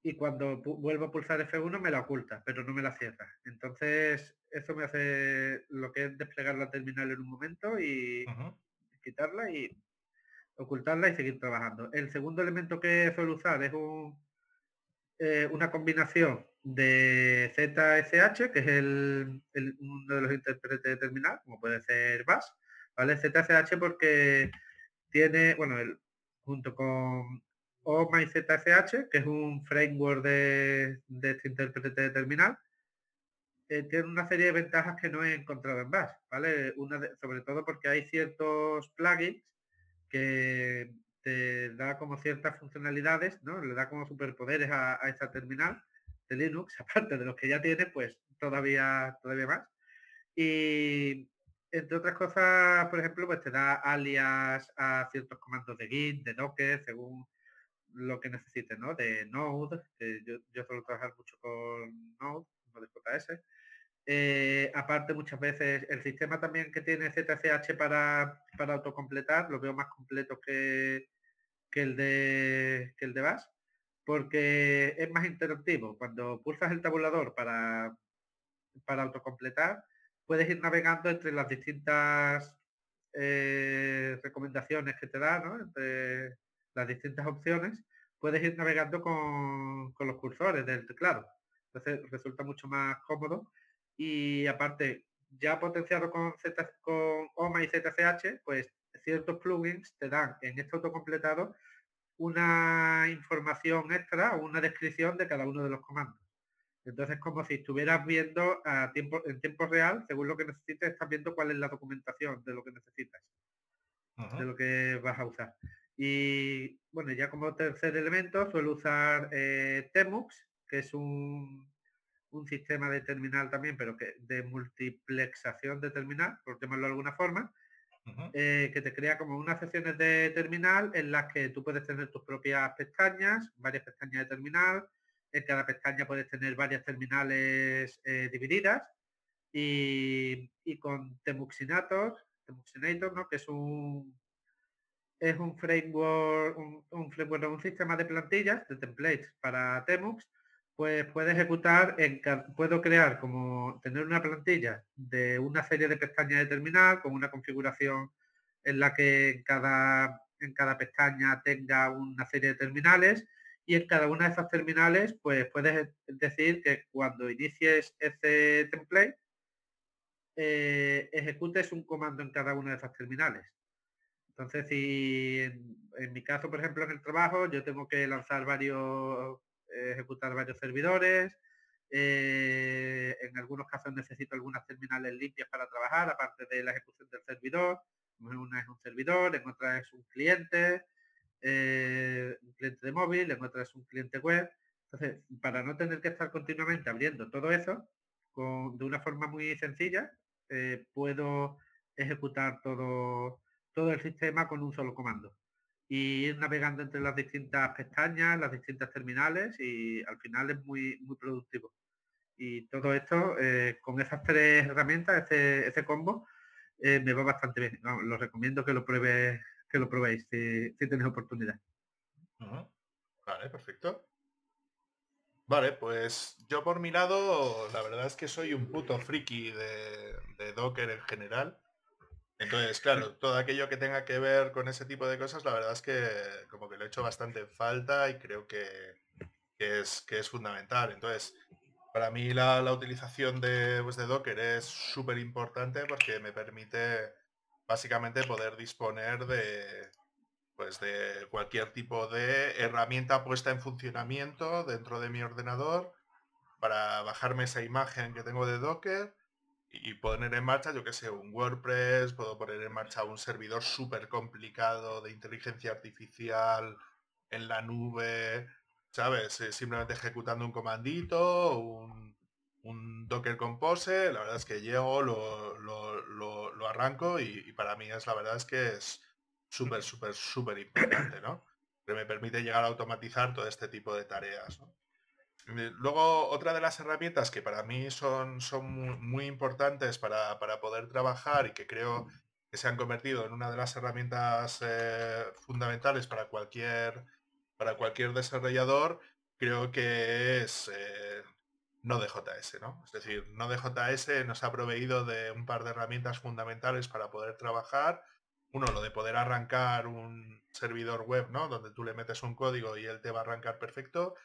y cuando pu- vuelvo a pulsar F uno me la oculta, pero no me la cierra. Entonces... eso me hace lo que es desplegar la terminal en un momento y uh-huh. quitarla y ocultarla y seguir trabajando. El segundo elemento que suelo usar es un, eh, una combinación de Z S H, que es el, el, uno de los intérpretes de terminal, como puede ser Bash, ¿vale? Z S H porque tiene, bueno, el, junto con O My Z S H, que es un framework de, de este intérprete de terminal, Eh, tiene una serie de ventajas que no he encontrado en Bash, ¿vale? Una de, sobre todo porque hay ciertos plugins que te da como ciertas funcionalidades, ¿no? Le da como superpoderes a, a esta terminal de Linux, aparte de los que ya tiene, pues todavía todavía más. Y entre otras cosas, por ejemplo, pues te da alias a ciertos comandos de Git, de Docker, según lo que necesites, ¿no? De Node, que yo, yo suelo trabajar mucho con Node, de J S, Eh, aparte, muchas veces el sistema también que tiene Z C H para, para autocompletar, lo veo más completo que, que el de que el de Bash, porque es más interactivo. Cuando pulsas el tabulador para, para autocompletar, puedes ir navegando entre las distintas eh, recomendaciones que te da, ¿no? Entre las distintas opciones, puedes ir navegando con, con los cursores del teclado. Entonces resulta mucho más cómodo. Y aparte, ya potenciado con, Z, con OMA y Z C H, pues ciertos plugins te dan en este autocompletado una información extra o una descripción de cada uno de los comandos. Entonces, como si estuvieras viendo a tiempo, en tiempo real, según lo que necesites, estás viendo cuál es la documentación de lo que necesitas, Ajá. de lo que vas a usar. Y, bueno, ya como tercer elemento, suelo usar eh, Temux, que es un, un sistema de terminal también, pero que de multiplexación de terminal, por llamarlo de alguna forma, Uh-huh. eh, que te crea como unas sesiones de terminal en las que tú puedes tener tus propias pestañas, varias pestañas de terminal. En cada pestaña puedes tener varias terminales eh, divididas y, y con Temuxinator, Temuxinator, ¿no? Que es un es un framework, un, un framework, un sistema de plantillas, de templates para Temux, pues puedes ejecutar, en, puedo crear como tener una plantilla de una serie de pestañas de terminal con una configuración en la que en cada, en cada pestaña tenga una serie de terminales, y en cada una de esas terminales pues puedes decir que cuando inicies ese template eh, ejecutes un comando en cada una de esas terminales. Entonces, si en, en mi caso, por ejemplo, en el trabajo, yo tengo que lanzar varios... ejecutar varios servidores, eh, en algunos casos necesito algunas terminales limpias para trabajar, aparte de la ejecución del servidor. En una es un servidor, en otra es un cliente, eh, un cliente de móvil, en otra es un cliente web. Entonces, para no tener que estar continuamente abriendo todo eso, con, de una forma muy sencilla, eh, puedo ejecutar todo, todo el sistema con un solo comando. Y ir navegando entre las distintas pestañas, las distintas terminales, y al final es muy muy productivo. Y todo esto, eh, con esas tres herramientas, este, este combo, eh, me va bastante bien. No, lo recomiendo que lo pruebes, que lo probéis si, si tenéis oportunidad. Uh-huh. Vale, perfecto. Vale, pues yo por mi lado, la verdad es que soy un puto friki de, de Docker en general. Entonces, claro, todo aquello que tenga que ver con ese tipo de cosas, la verdad es que como que lo he hecho bastante en falta y creo que, que, es, que es fundamental. Entonces, para mí la, la utilización de, pues de Docker es súper importante porque me permite básicamente poder disponer de, pues de cualquier tipo de herramienta puesta en funcionamiento dentro de mi ordenador para bajarme esa imagen que tengo de Docker y poner en marcha, yo que sé, un WordPress, puedo poner en marcha un servidor súper complicado de inteligencia artificial en la nube, ¿sabes? Simplemente ejecutando un comandito, un, un Docker Compose. La verdad es que llego, lo, lo, lo, lo arranco y, y para mí es la verdad es que es súper, súper, súper importante, ¿no? Que me permite llegar a automatizar todo este tipo de tareas, ¿no? Luego, otra de las herramientas que para mí son, son muy importantes para, para poder trabajar y que creo que se han convertido en una de las herramientas eh, fundamentales para cualquier, para cualquier desarrollador, creo que es eh, Node.js, ¿no? Es decir, Node.js nos ha proveído de un par de herramientas fundamentales para poder trabajar. Uno, lo de poder arrancar un servidor web, ¿no? Donde tú le metes un código y él te va a arrancar perfecto.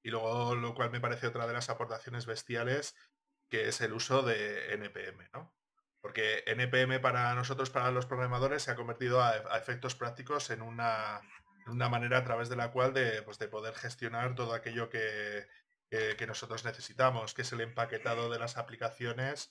Y luego, lo cual me parece otra de las aportaciones bestiales, que es el uso de N P M, ¿no? Porque N P M para nosotros, para los programadores, se ha convertido a, a efectos prácticos en una, una manera a través de la cual de, pues de poder gestionar todo aquello que, que, que nosotros necesitamos, que es el empaquetado de las aplicaciones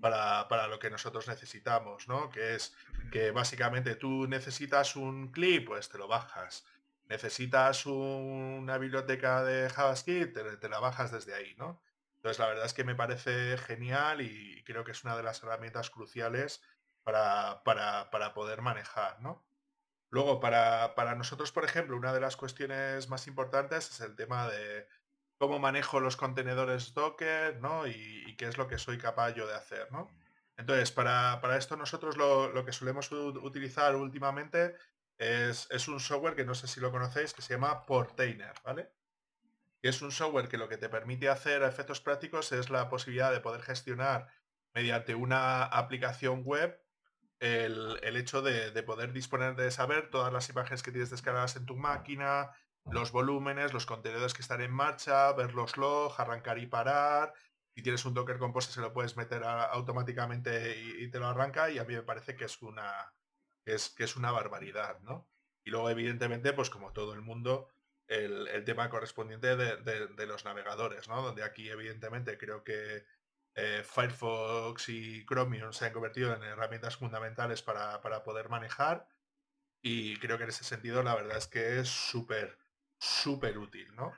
para, para lo que nosotros necesitamos, ¿no? Que es que básicamente tú necesitas un clip, pues te lo bajas. Necesitas una biblioteca de JavaScript, te, te la bajas desde ahí, ¿no? Entonces, la verdad es que me parece genial y creo que es una de las herramientas cruciales para, para, para poder manejar, ¿no? Luego, para, para nosotros, por ejemplo, una de las cuestiones más importantes es el tema de, cómo manejo los contenedores Docker, ¿no? Y, y qué es lo que soy capaz yo de hacer, ¿no? Entonces, para, para esto nosotros lo, lo que solemos utilizar últimamente es, es un software que no sé si lo conocéis, que se llama Portainer, ¿vale? Que es un software que lo que te permite hacer a efectos prácticos es la posibilidad de poder gestionar mediante una aplicación web el, el hecho de, de poder disponer de saber todas las imágenes que tienes descargadas en tu máquina, los volúmenes, los contenedores que están en marcha, ver los logs, arrancar y parar. Si tienes un Docker Compose se lo puedes meter a, automáticamente y, y te lo arranca, y a mí me parece que es una que es, que es una barbaridad, ¿no? Y luego, evidentemente, pues como todo el mundo, el, el tema correspondiente de, de, de los navegadores, ¿no? Donde aquí, evidentemente, creo que eh, Firefox y Chromium se han convertido en herramientas fundamentales para, para poder manejar, y creo que en ese sentido la verdad es que es súper, súper útil, ¿no?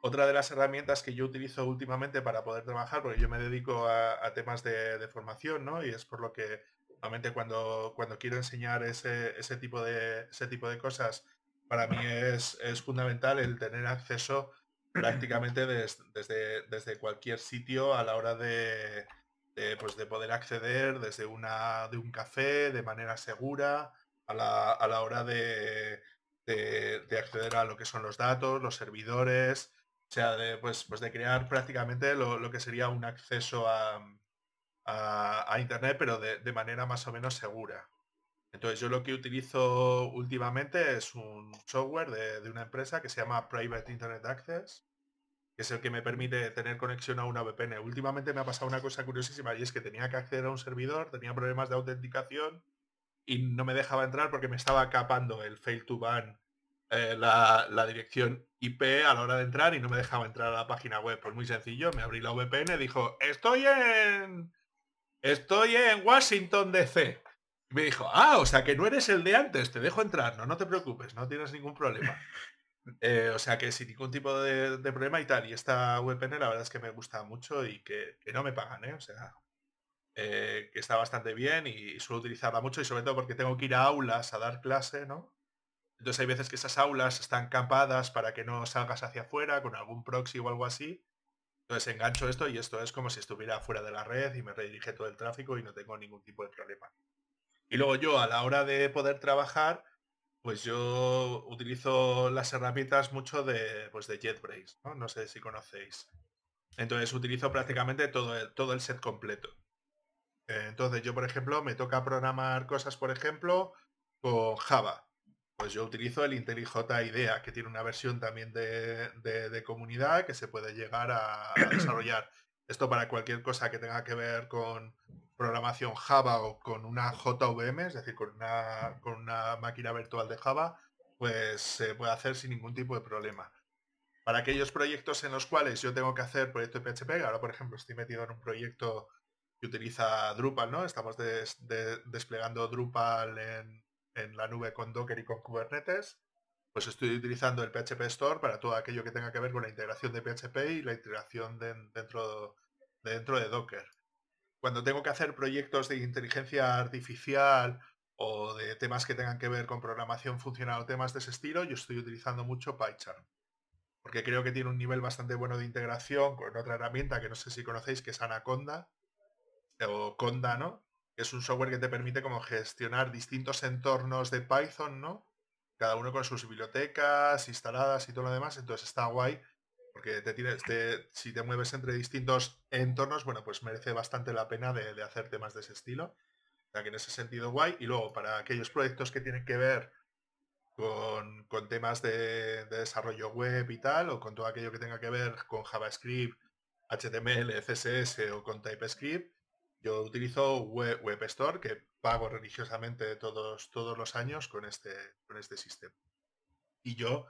Otra de las herramientas que yo utilizo últimamente para poder trabajar, porque yo me dedico a, a temas de, de formación, ¿no? Y es por lo que normalmente cuando, cuando quiero enseñar ese, ese, tipo de, ese tipo de cosas, para mí es, es fundamental el tener acceso prácticamente des, desde, desde cualquier sitio a la hora de, de, pues de poder acceder desde una, de un café de manera segura, a la, a la hora de, de, de acceder a lo que son los datos, los servidores. O sea, de, pues, pues de crear prácticamente lo, lo que sería un acceso a, a, a Internet, pero de, de manera más o menos segura. Entonces, yo lo que utilizo últimamente es un software de, de una empresa que se llama Private Internet Access, que es el que me permite tener conexión a una V P N. Últimamente me ha pasado una cosa curiosísima, y es que tenía que acceder a un servidor, tenía problemas de autenticación y no me dejaba entrar porque me estaba capando el fail to ban. Eh, la, la dirección I P a la hora de entrar y no me dejaba entrar a la página web. Pues muy sencillo, me abrí la V P N, dijo, estoy en estoy en Washington D C. Y me dijo, ah, o sea que no eres el de antes, te dejo entrar, no, no te preocupes, no tienes ningún problema. Eh, o sea que sin ningún tipo de, de problema y tal. Y esta V P N la verdad es que me gusta mucho y que, que no me pagan, ¿eh? O sea, eh, que está bastante bien y suelo utilizarla mucho, y sobre todo porque tengo que ir a aulas a dar clase, ¿no? Entonces hay veces que esas aulas están campadas para que no salgas hacia afuera con algún proxy o algo así. Entonces engancho esto y esto es como si estuviera fuera de la red y me redirige todo el tráfico y no tengo ningún tipo de problema. Y luego yo, a la hora de poder trabajar, pues yo utilizo las herramientas mucho de, pues de JetBrains, ¿no? No sé si conocéis. Entonces utilizo prácticamente todo el, todo el set completo. Entonces yo, por ejemplo, me toca programar cosas, por ejemplo, con Java. Pues yo utilizo el IntelliJ IDEA, que tiene una versión también de, de, de comunidad que se puede llegar a, a desarrollar. Esto para cualquier cosa que tenga que ver con programación Java o con una J V M, es decir, con una, con una máquina virtual de Java, pues se puede hacer sin ningún tipo de problema. Para aquellos proyectos en los cuales yo tengo que hacer proyectos de P H P, ahora por ejemplo estoy metido en un proyecto que utiliza Drupal, ¿no? Estamos des, de, desplegando Drupal en... en la nube con Docker y con Kubernetes, pues estoy utilizando el P H P Store para todo aquello que tenga que ver con la integración de P H P y la integración de dentro, de dentro de Docker. Cuando tengo que hacer proyectos de inteligencia artificial o de temas que tengan que ver con programación funcional o temas de ese estilo, yo estoy utilizando mucho PyCharm, porque creo que tiene un nivel bastante bueno de integración con otra herramienta que no sé si conocéis, que es Anaconda, o Conda, ¿no? Es un software que te permite como gestionar distintos entornos de Python, ¿no? Cada uno con sus bibliotecas instaladas y todo lo demás. Entonces está guay porque te tienes, te, si te mueves entre distintos entornos, bueno, pues merece bastante la pena de, de hacer temas de ese estilo. O sea que en ese sentido guay. Y luego para aquellos proyectos que tienen que ver con, con temas de, de desarrollo web y tal, o con todo aquello que tenga que ver con JavaScript, H T M L, C S S o con TypeScript, yo utilizo Web Store, que pago religiosamente todos, todos los años con este, con este sistema. Y yo,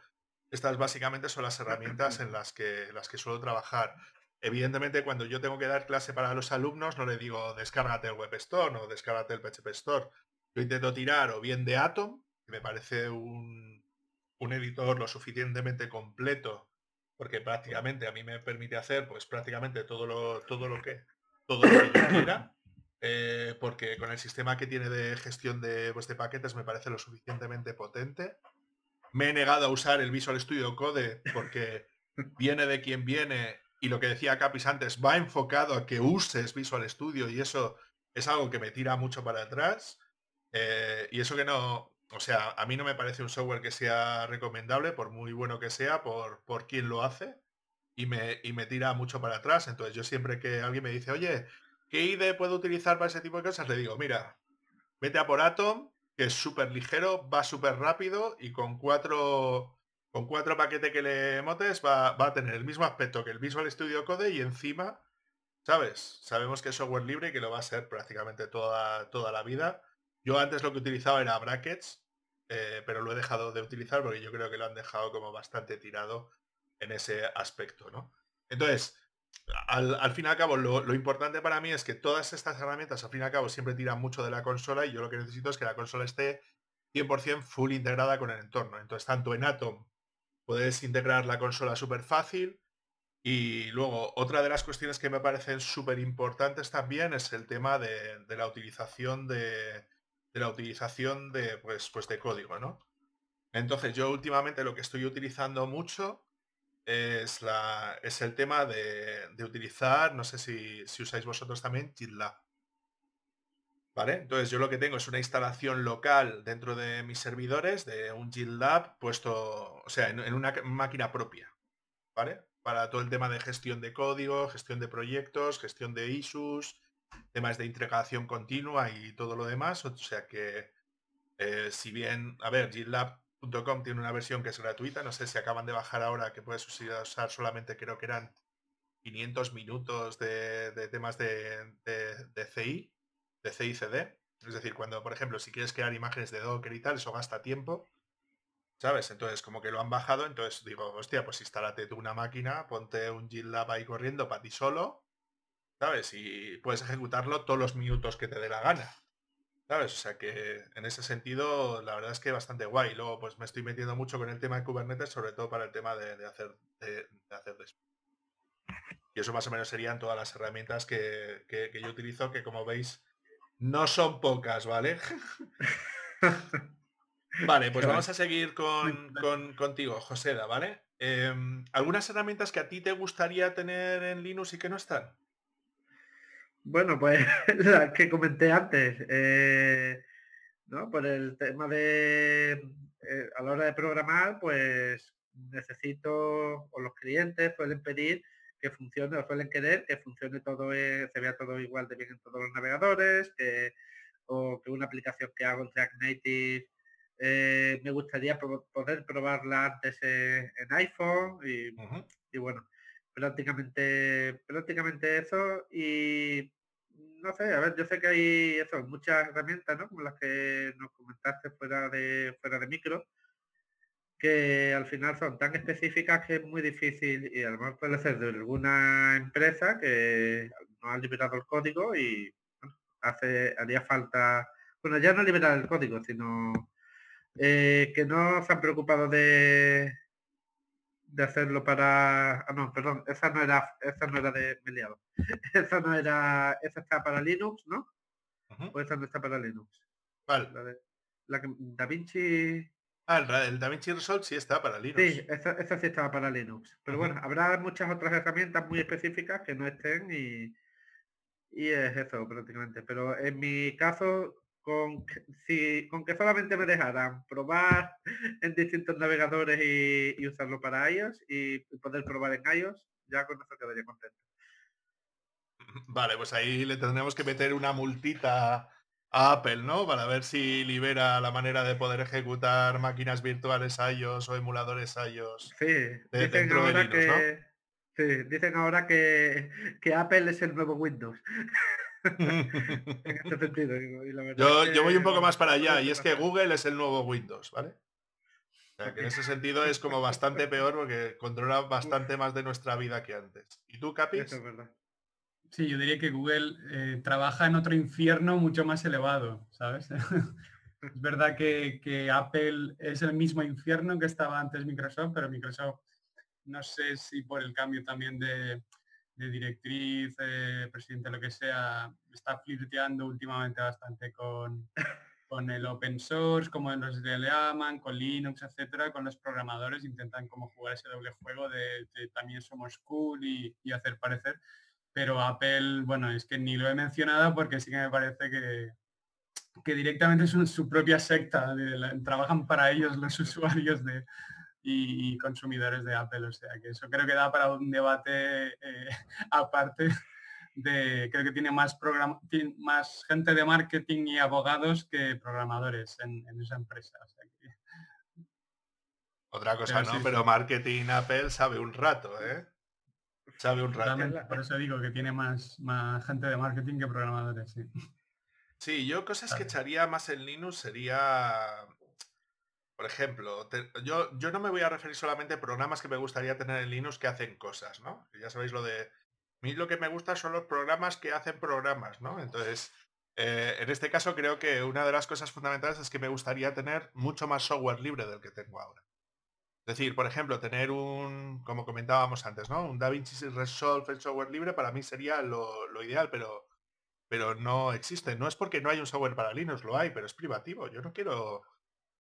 estas básicamente son las herramientas en las que, las que suelo trabajar. Evidentemente, cuando yo tengo que dar clase para los alumnos, no le digo descárgate el Web Store o descárgate el P H P Store. Yo intento tirar o bien de Atom, que me parece un, un editor lo suficientemente completo, porque prácticamente a mí me permite hacer pues prácticamente todo lo, todo lo que... todo lo que yo quiera, eh, porque con el sistema que tiene de gestión de, pues de paquetes me parece lo suficientemente potente. Me he negado a usar el Visual Studio Code porque viene de quien viene, y lo que decía Kapis antes, va enfocado a que uses Visual Studio, y eso es algo que me tira mucho para atrás. Eh, y eso que no... O sea, a mí no me parece un software que sea recomendable, por muy bueno que sea, por, por quien lo hace, y me, y me tira mucho para atrás. Entonces yo siempre que alguien me dice, oye, ¿qué I D E puedo utilizar para ese tipo de cosas? Le digo, mira, vete a por Atom, que es súper ligero, va súper rápido, y con cuatro... Con cuatro paquetes que le motes va, va a tener el mismo aspecto que el Visual Studio Code, y encima, ¿sabes? Sabemos que es software libre y que lo va a ser prácticamente toda, toda la vida. Yo antes lo que utilizaba era brackets, eh, pero lo he dejado de utilizar porque yo creo que lo han dejado como bastante tirado en ese aspecto, ¿no? Entonces, al, al fin y al cabo, lo, lo importante para mí es que todas estas herramientas, al fin y al cabo, siempre tiran mucho de la consola, y yo lo que necesito es que la consola esté cien por ciento full integrada con el entorno. Entonces, tanto en Atom puedes integrar la consola súper fácil, y luego otra de las cuestiones que me parecen súper importantes también es el tema de, de la utilización de... de la utilización de pues pues de código, ¿no? Entonces yo últimamente lo que estoy utilizando mucho es la es el tema de, de utilizar, no sé si, si usáis vosotros también, GitLab, ¿vale? Entonces yo lo que tengo es una instalación local dentro de mis servidores de un GitLab puesto, o sea, en, en una máquina propia, ¿vale? Para todo el tema de gestión de código, gestión de proyectos, gestión de issues, temas de integración continua y todo lo demás. O sea que eh, si bien, a ver, GitLab punto com tiene una versión que es gratuita, no sé si acaban de bajar ahora, que puedes usar solamente, creo que eran quinientos minutos de, de temas de, de, de C I, de C I C D. Es decir, cuando, por ejemplo, si quieres crear imágenes de Docker y tal, eso gasta tiempo, ¿sabes? Entonces, como que lo han bajado, entonces digo, hostia, pues instálate tú una máquina, ponte un GitLab ahí corriendo para ti solo, ¿sabes? Y puedes ejecutarlo todos los minutos que te dé la gana, ¿sabes? O sea que en ese sentido la verdad es que bastante guay. Luego pues me estoy metiendo mucho con el tema de Kubernetes, sobre todo para el tema de, de hacer de, de hacer después. Y eso más o menos serían todas las herramientas que, que, que yo utilizo, que como veis no son pocas, ¿vale? Vale, pues vamos a seguir con, con contigo, Joseda, ¿vale? Eh, ¿algunas herramientas que a ti te gustaría tener en Linux y que no están? Bueno, pues las que comenté antes, eh, ¿no? Por el tema de, eh, a la hora de programar, pues necesito, o los clientes suelen pedir que funcione, o suelen querer que funcione todo, eh, se vea todo igual de bien en todos los navegadores, que, o que una aplicación que hago en React Native, eh, me gustaría pro- poder probarla antes en, en iPhone, y, uh-huh. y bueno, prácticamente, prácticamente eso. Y no sé, a ver, yo sé que hay eso, muchas herramientas, ¿no? Como las que nos comentaste fuera de fuera de micro, que al final son tan específicas que es muy difícil, y a lo mejor puede ser de alguna empresa que no ha liberado el código y bueno, hace haría falta, bueno, ya no liberar el código, sino eh, que no se han preocupado de de hacerlo para... Ah, no, perdón, esa no era, esa no era de... Me he liado. Esa no era... Esa está para Linux, ¿no? Uh-huh. O esa no está para Linux. Vale. La, de, la que... DaVinci... Ah, el, el DaVinci Resolve sí está para Linux. Sí, esa, esa sí estaba para Linux. Pero uh-huh. bueno, habrá muchas otras herramientas muy específicas que no estén y... Y es eso, prácticamente. Pero en mi caso... Con que, si, con que solamente me dejaran probar en distintos navegadores y, y usarlo para iOS y poder probar en iOS, ya con eso quedaría contento. Vale, pues ahí le tendremos que meter una multita a Apple, ¿no? Para ver si libera la manera de poder ejecutar máquinas virtuales iOS o emuladores iOS. Sí, de, dicen dentro ahora de Linux, que, ¿no? Sí, dicen ahora que, que Apple es el nuevo Windows. En este sentido, y la verdad yo, es que yo voy un poco más para allá, y es que Google es el nuevo Windows, ¿vale? O sea, que en ese sentido es como bastante peor, porque controla bastante más de nuestra vida que antes. ¿Y tú, Kapis? Es verdad. Sí, yo diría que Google eh, trabaja en otro infierno mucho más elevado, ¿sabes? Es verdad que, que Apple es el mismo infierno que estaba antes Microsoft, pero Microsoft, no sé si por el cambio también de... de directriz, eh, presidente, lo que sea, está flirteando últimamente bastante con, con el open source, como nos le llaman, con Linux, etcétera, con los programadores intentan como jugar ese doble juego de, de también somos cool y, y hacer parecer, pero Apple, bueno, es que ni lo he mencionado porque sí que me parece que, que directamente es un, su propia secta, de la, trabajan para ellos los usuarios de, y, y consumidores de Apple, o sea que eso creo que da para un debate eh, aparte. De, creo que tiene más, program, tiene más gente de marketing y abogados que programadores en, en esa empresa. O sea que... Otra cosa pero no, sí, pero marketing Apple sabe un rato, ¿eh? Sabe un rato. Por eso digo que tiene más, más gente de marketing que programadores, sí. Sí, yo cosas que echaría más en Linux sería... Por ejemplo, te, yo, yo no me voy a referir solamente a programas que me gustaría tener en Linux que hacen cosas, ¿no? Que ya sabéis lo de... A mí lo que me gusta son los programas que hacen programas, ¿no? Entonces, eh, en este caso creo que una de las cosas fundamentales es que me gustaría tener mucho más software libre del que tengo ahora. Es decir, por ejemplo, tener un, como comentábamos antes, ¿no? Un DaVinci Resolve en software libre para mí sería lo, lo ideal, pero, pero no existe. No es porque no hay un software para Linux, lo hay, pero es privativo. Yo no quiero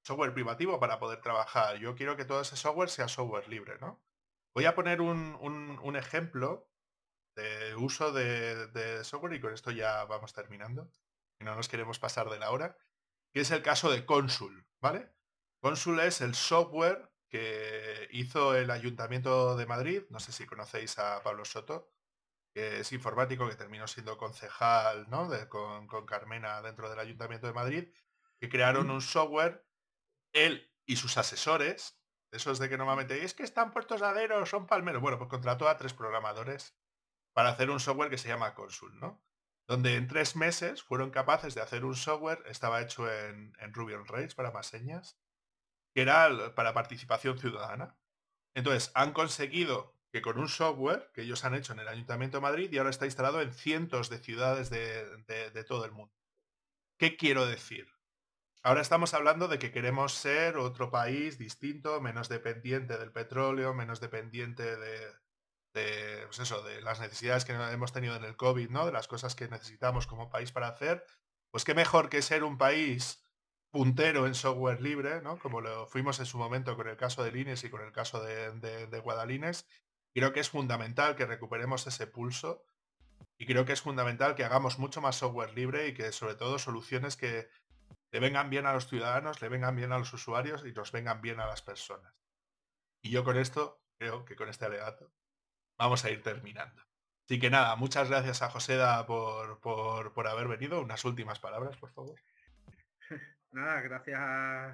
software privativo para poder trabajar. Yo quiero que todo ese software sea software libre, ¿no? Voy a poner un, un, un ejemplo... de uso de, de software, y con esto ya vamos terminando, y no nos queremos pasar de la hora, que es el caso de Consul, ¿vale? Consul es el software que hizo el Ayuntamiento de Madrid, no sé si conocéis a Pablo Soto, que es informático, que terminó siendo concejal, ¿no? De, con, con Carmena dentro del Ayuntamiento de Madrid, que crearon un software, él y sus asesores, esos de que normalmente, es que están puertos laderos, son palmeros, bueno, pues contrató a tres programadores para hacer un software que se llama Consul, ¿no? Donde en tres meses fueron capaces de hacer un software, estaba hecho en, en Ruby on Rails para más señas, que era para participación ciudadana. Entonces, han conseguido que con un software que ellos han hecho en el Ayuntamiento de Madrid, y ahora está instalado en cientos de ciudades de, de, de todo el mundo. ¿Qué quiero decir? Ahora estamos hablando de que queremos ser otro país distinto, menos dependiente del petróleo, menos dependiente de... de, pues eso, de las necesidades que hemos tenido en el COVID, ¿no? De las cosas que necesitamos como país para hacer, pues qué mejor que ser un país puntero en software libre, ¿no? Como lo fuimos en su momento con el caso de Linux y con el caso de, de, de Guadalines. Creo que es fundamental que recuperemos ese pulso, y creo que es fundamental que hagamos mucho más software libre y que sobre todo soluciones que le vengan bien a los ciudadanos, le vengan bien a los usuarios y nos vengan bien a las personas. Y yo con esto, creo que con este alegato, vamos a ir terminando. Así que nada, muchas gracias a Joseda por, por, por haber venido. Unas últimas palabras, por favor. Nada, gracias a,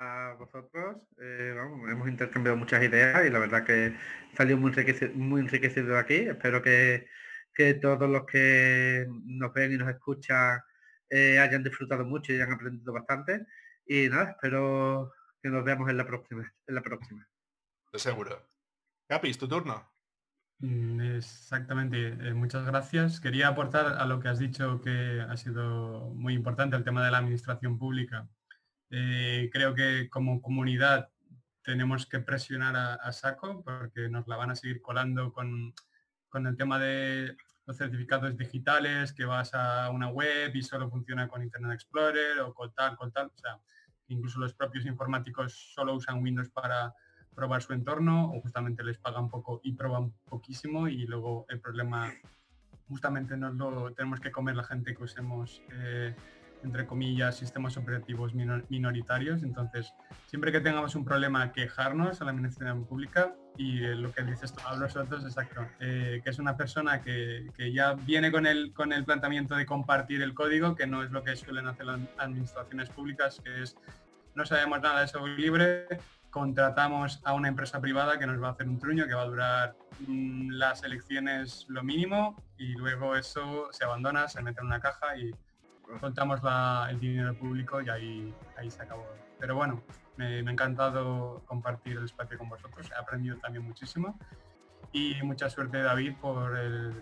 a vosotros. Eh, vamos, hemos intercambiado muchas ideas y la verdad que salió muy enriquecido, muy enriquecido aquí. Espero que, que todos los que nos ven y nos escuchan eh, hayan disfrutado mucho y hayan aprendido bastante. Y nada, espero que nos veamos en la próxima. En la próxima. Lo seguro. Kapis, tu turno. Exactamente, eh, muchas gracias. Quería aportar a lo que has dicho, que ha sido muy importante el tema de la administración pública. Eh, creo que como comunidad tenemos que presionar a, a saco, porque nos la van a seguir colando con, con el tema de los certificados digitales, que vas a una web y solo funciona con Internet Explorer o con tal, con tal. O sea, incluso los propios informáticos solo usan Windows para... probar su entorno, o justamente les pagan poco y proban poquísimo, y luego el problema justamente nos lo tenemos que comer la gente que usemos eh, entre comillas sistemas operativos minoritarios. Entonces, siempre que tengamos un problema, quejarnos a la administración pública. Y eh, lo que dices tú, Pablo Sotos, exacto, eh, que es una persona que, que ya viene con el con el planteamiento de compartir el código, que no es lo que suelen hacer las administraciones públicas, que es no sabemos nada de software libre, contratamos a una empresa privada que nos va a hacer un truño que va a durar mmm, las elecciones lo mínimo, y luego eso se abandona, se mete en una caja y soltamos la, el dinero público, y ahí, ahí se acabó. Pero bueno, me, me ha encantado compartir el espacio con vosotros, he aprendido también muchísimo, y mucha suerte, David, por el,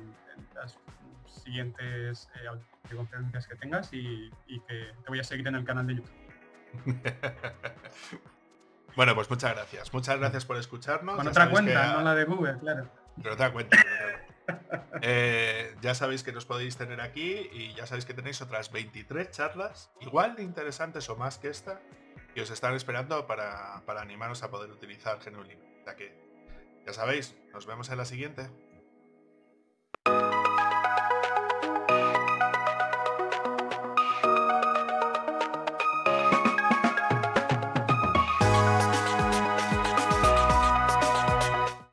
las siguientes eh, conferencias que tengas, y, y que te voy a seguir en el canal de YouTube. Bueno, pues muchas gracias. Muchas gracias por escucharnos. Con ya otra cuenta, que... no la de Google, claro. Con otra cuenta. Eh, ya sabéis que nos podéis tener aquí y ya sabéis que tenéis otras veintitrés charlas, igual de interesantes o más que esta, que os están esperando para, para animaros a poder utilizar G N U/Linux. O sea que, ya sabéis, nos vemos en la siguiente.